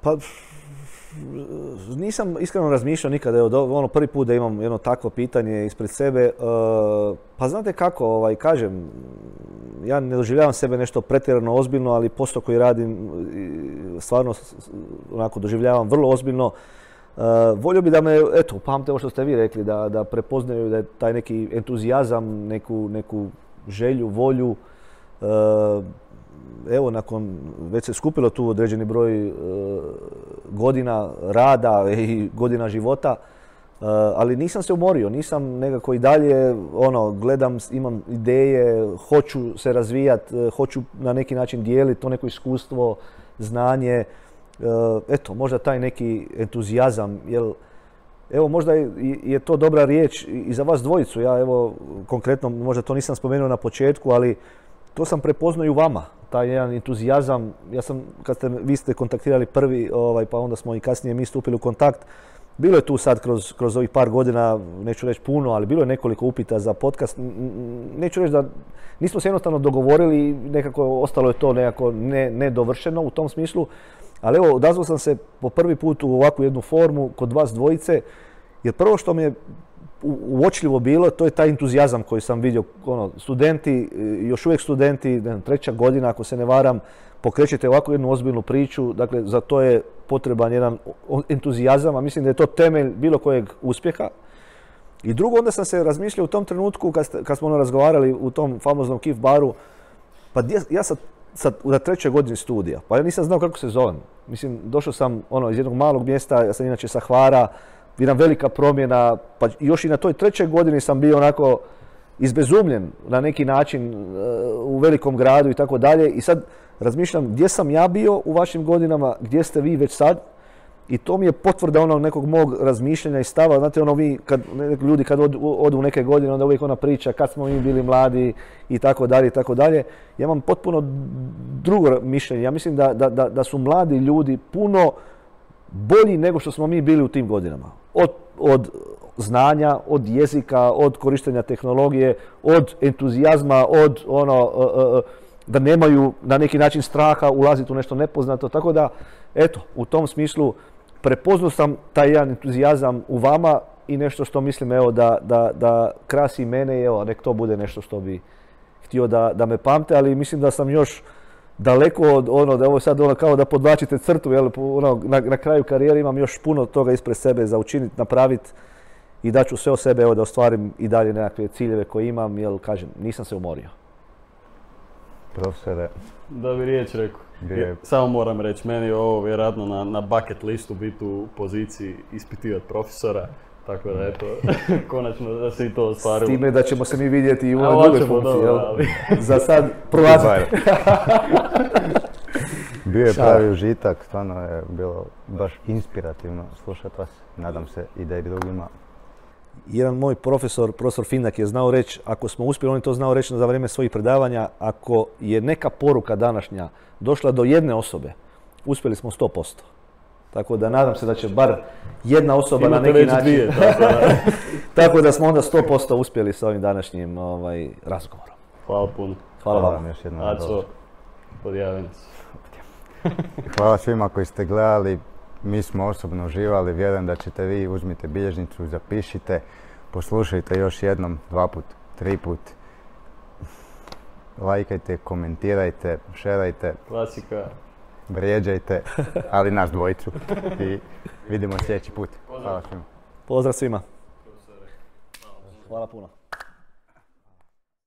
Pa... Nisam iskreno razmišljao nikada, evo, ono prvi put da imam jedno takvo pitanje ispred sebe. E, pa znate kako, ovaj, kažem, ja ne doživljavam sebe nešto pretjerano ozbiljno, ali posao koji radim stvarno onako doživljavam vrlo ozbiljno. E, volio bi da me, eto, upamte ovo što ste vi rekli, da, da prepoznaju da je taj neki entuzijazam, neku, neku želju, volju. E, Evo, nakon, već se skupilo tu određeni broj e, godina rada i godina života, e, ali nisam se umorio, nisam nekako i dalje, ono, gledam, imam ideje, hoću se razvijati, hoću na neki način dijeliti to neko iskustvo, znanje, e, eto, možda taj neki entuzijazam, jel, evo, možda je, je to dobra riječ i za vas dvojicu, ja, evo, konkretno, možda to nisam spomenuo na početku, ali to sam prepoznao i u vama, taj jedan entuzijazam. Ja sam, kad ste, vi ste kontaktirali prvi, ovaj, pa onda smo i kasnije mi stupili u kontakt. Bilo je tu sad kroz, kroz ovih par godina, neću reći puno, ali bilo je nekoliko upita za podcast. Neću reći da nismo se jednostavno dogovorili, nekako ostalo je to nekako ne, nedovršeno u tom smislu. Ali evo, odazvao sam se po prvi put u ovakvu jednu formu kod vas dvojice, jer prvo što mi je uočljivo bilo, to je taj entuzijazam koji sam vidio, ono, studenti, još uvijek studenti, ne, treća godina, ako se ne varam, pokrećete ovako jednu ozbiljnu priču, dakle, za to je potreban jedan entuzijazam, a mislim da je to temelj bilo kojeg uspjeha. I drugo, onda sam se razmišljao u tom trenutku, kad, ste, kad smo ono razgovarali u tom famoznom Kif Baru, pa ja, ja sad, sad na trećoj godini studija, pa ja nisam znao kako se zovem. Mislim, došao sam, ono, iz jednog malog mjesta, ja sam inače sa Hvara, jedna velika promjena, pa još i na toj trećoj godini sam bio onako izbezumljen na neki način u velikom gradu i tako dalje. I sad razmišljam gdje sam ja bio u vašim godinama, gdje ste vi već sad. I to mi je potvrda onog nekog mog razmišljanja i stava. Znate, ono vi, kad, ljudi kad od, odu u neke godine, onda uvijek ona priča kad smo mi bili mladi i tako dalje i tako dalje. Ja imam potpuno drugo mišljenje. Ja mislim da, da, da, da su mladi ljudi puno bolji nego što smo mi bili u tim godinama. Od, od znanja, od jezika, od korištenja tehnologije, od entuzijazma, od ono, da nemaju na neki način straha ulaziti u nešto nepoznato. Tako da, eto, u tom smislu prepoznao sam taj jedan entuzijazam u vama i nešto što mislim, evo, da, da, da krasi mene i evo, nek to bude nešto što bi htio da, da me pamte, ali mislim da sam još daleko od ono da ovo sad ono kao da podlačite crtu, jel, ono, na, na kraju karijere imam još puno toga ispred sebe za učiniti, napraviti i daću sve od sebe evo, da ostvarim i dalje nekakve ciljeve koje imam, jer kažem, nisam se umorio. Profesore. Da bi riječ rekao. Samo moram reći, meni je ovo vjerojatno na, na bucket listu biti u poziciji ispitivati profesora. Tako da, eto, konačno da se i to ostvarimo. S time da ćemo se mi vidjeti i u ovoj drugoj funkciji, jel? Za sad prolazite. Bio je pravi užitak, stvarno je bilo baš inspirativno slušati vas. Nadam se i da i drugima. Jedan moj profesor, profesor Findak, je znao reći, ako smo uspjeli, on je to znao reći za vrijeme svojih predavanja, ako je neka poruka današnja došla do jedne osobe, uspjeli smo sto posto. Tako da nadam se da će bar jedna osoba imate na neki već način... Dvije, tako, da. Tako da smo onda sto posto uspjeli s ovim današnjim ovaj, razgovorom. Hvala puno. Hvala, Hvala vam još jednom. Aco, podjavim se. Hvala svima koji ste gledali. Mi smo osobno uživali. Vjerujem da ćete vi, uzmite bilježnicu, zapišite, poslušajte još jednom, dva put, tri put. Lajkajte, komentirajte, šerajte. Klasika. Vrijeđajte, ali naš dvojicu. I vidimo sljedeći put. Hvala svima. Pozdrav svima. Hvala puno.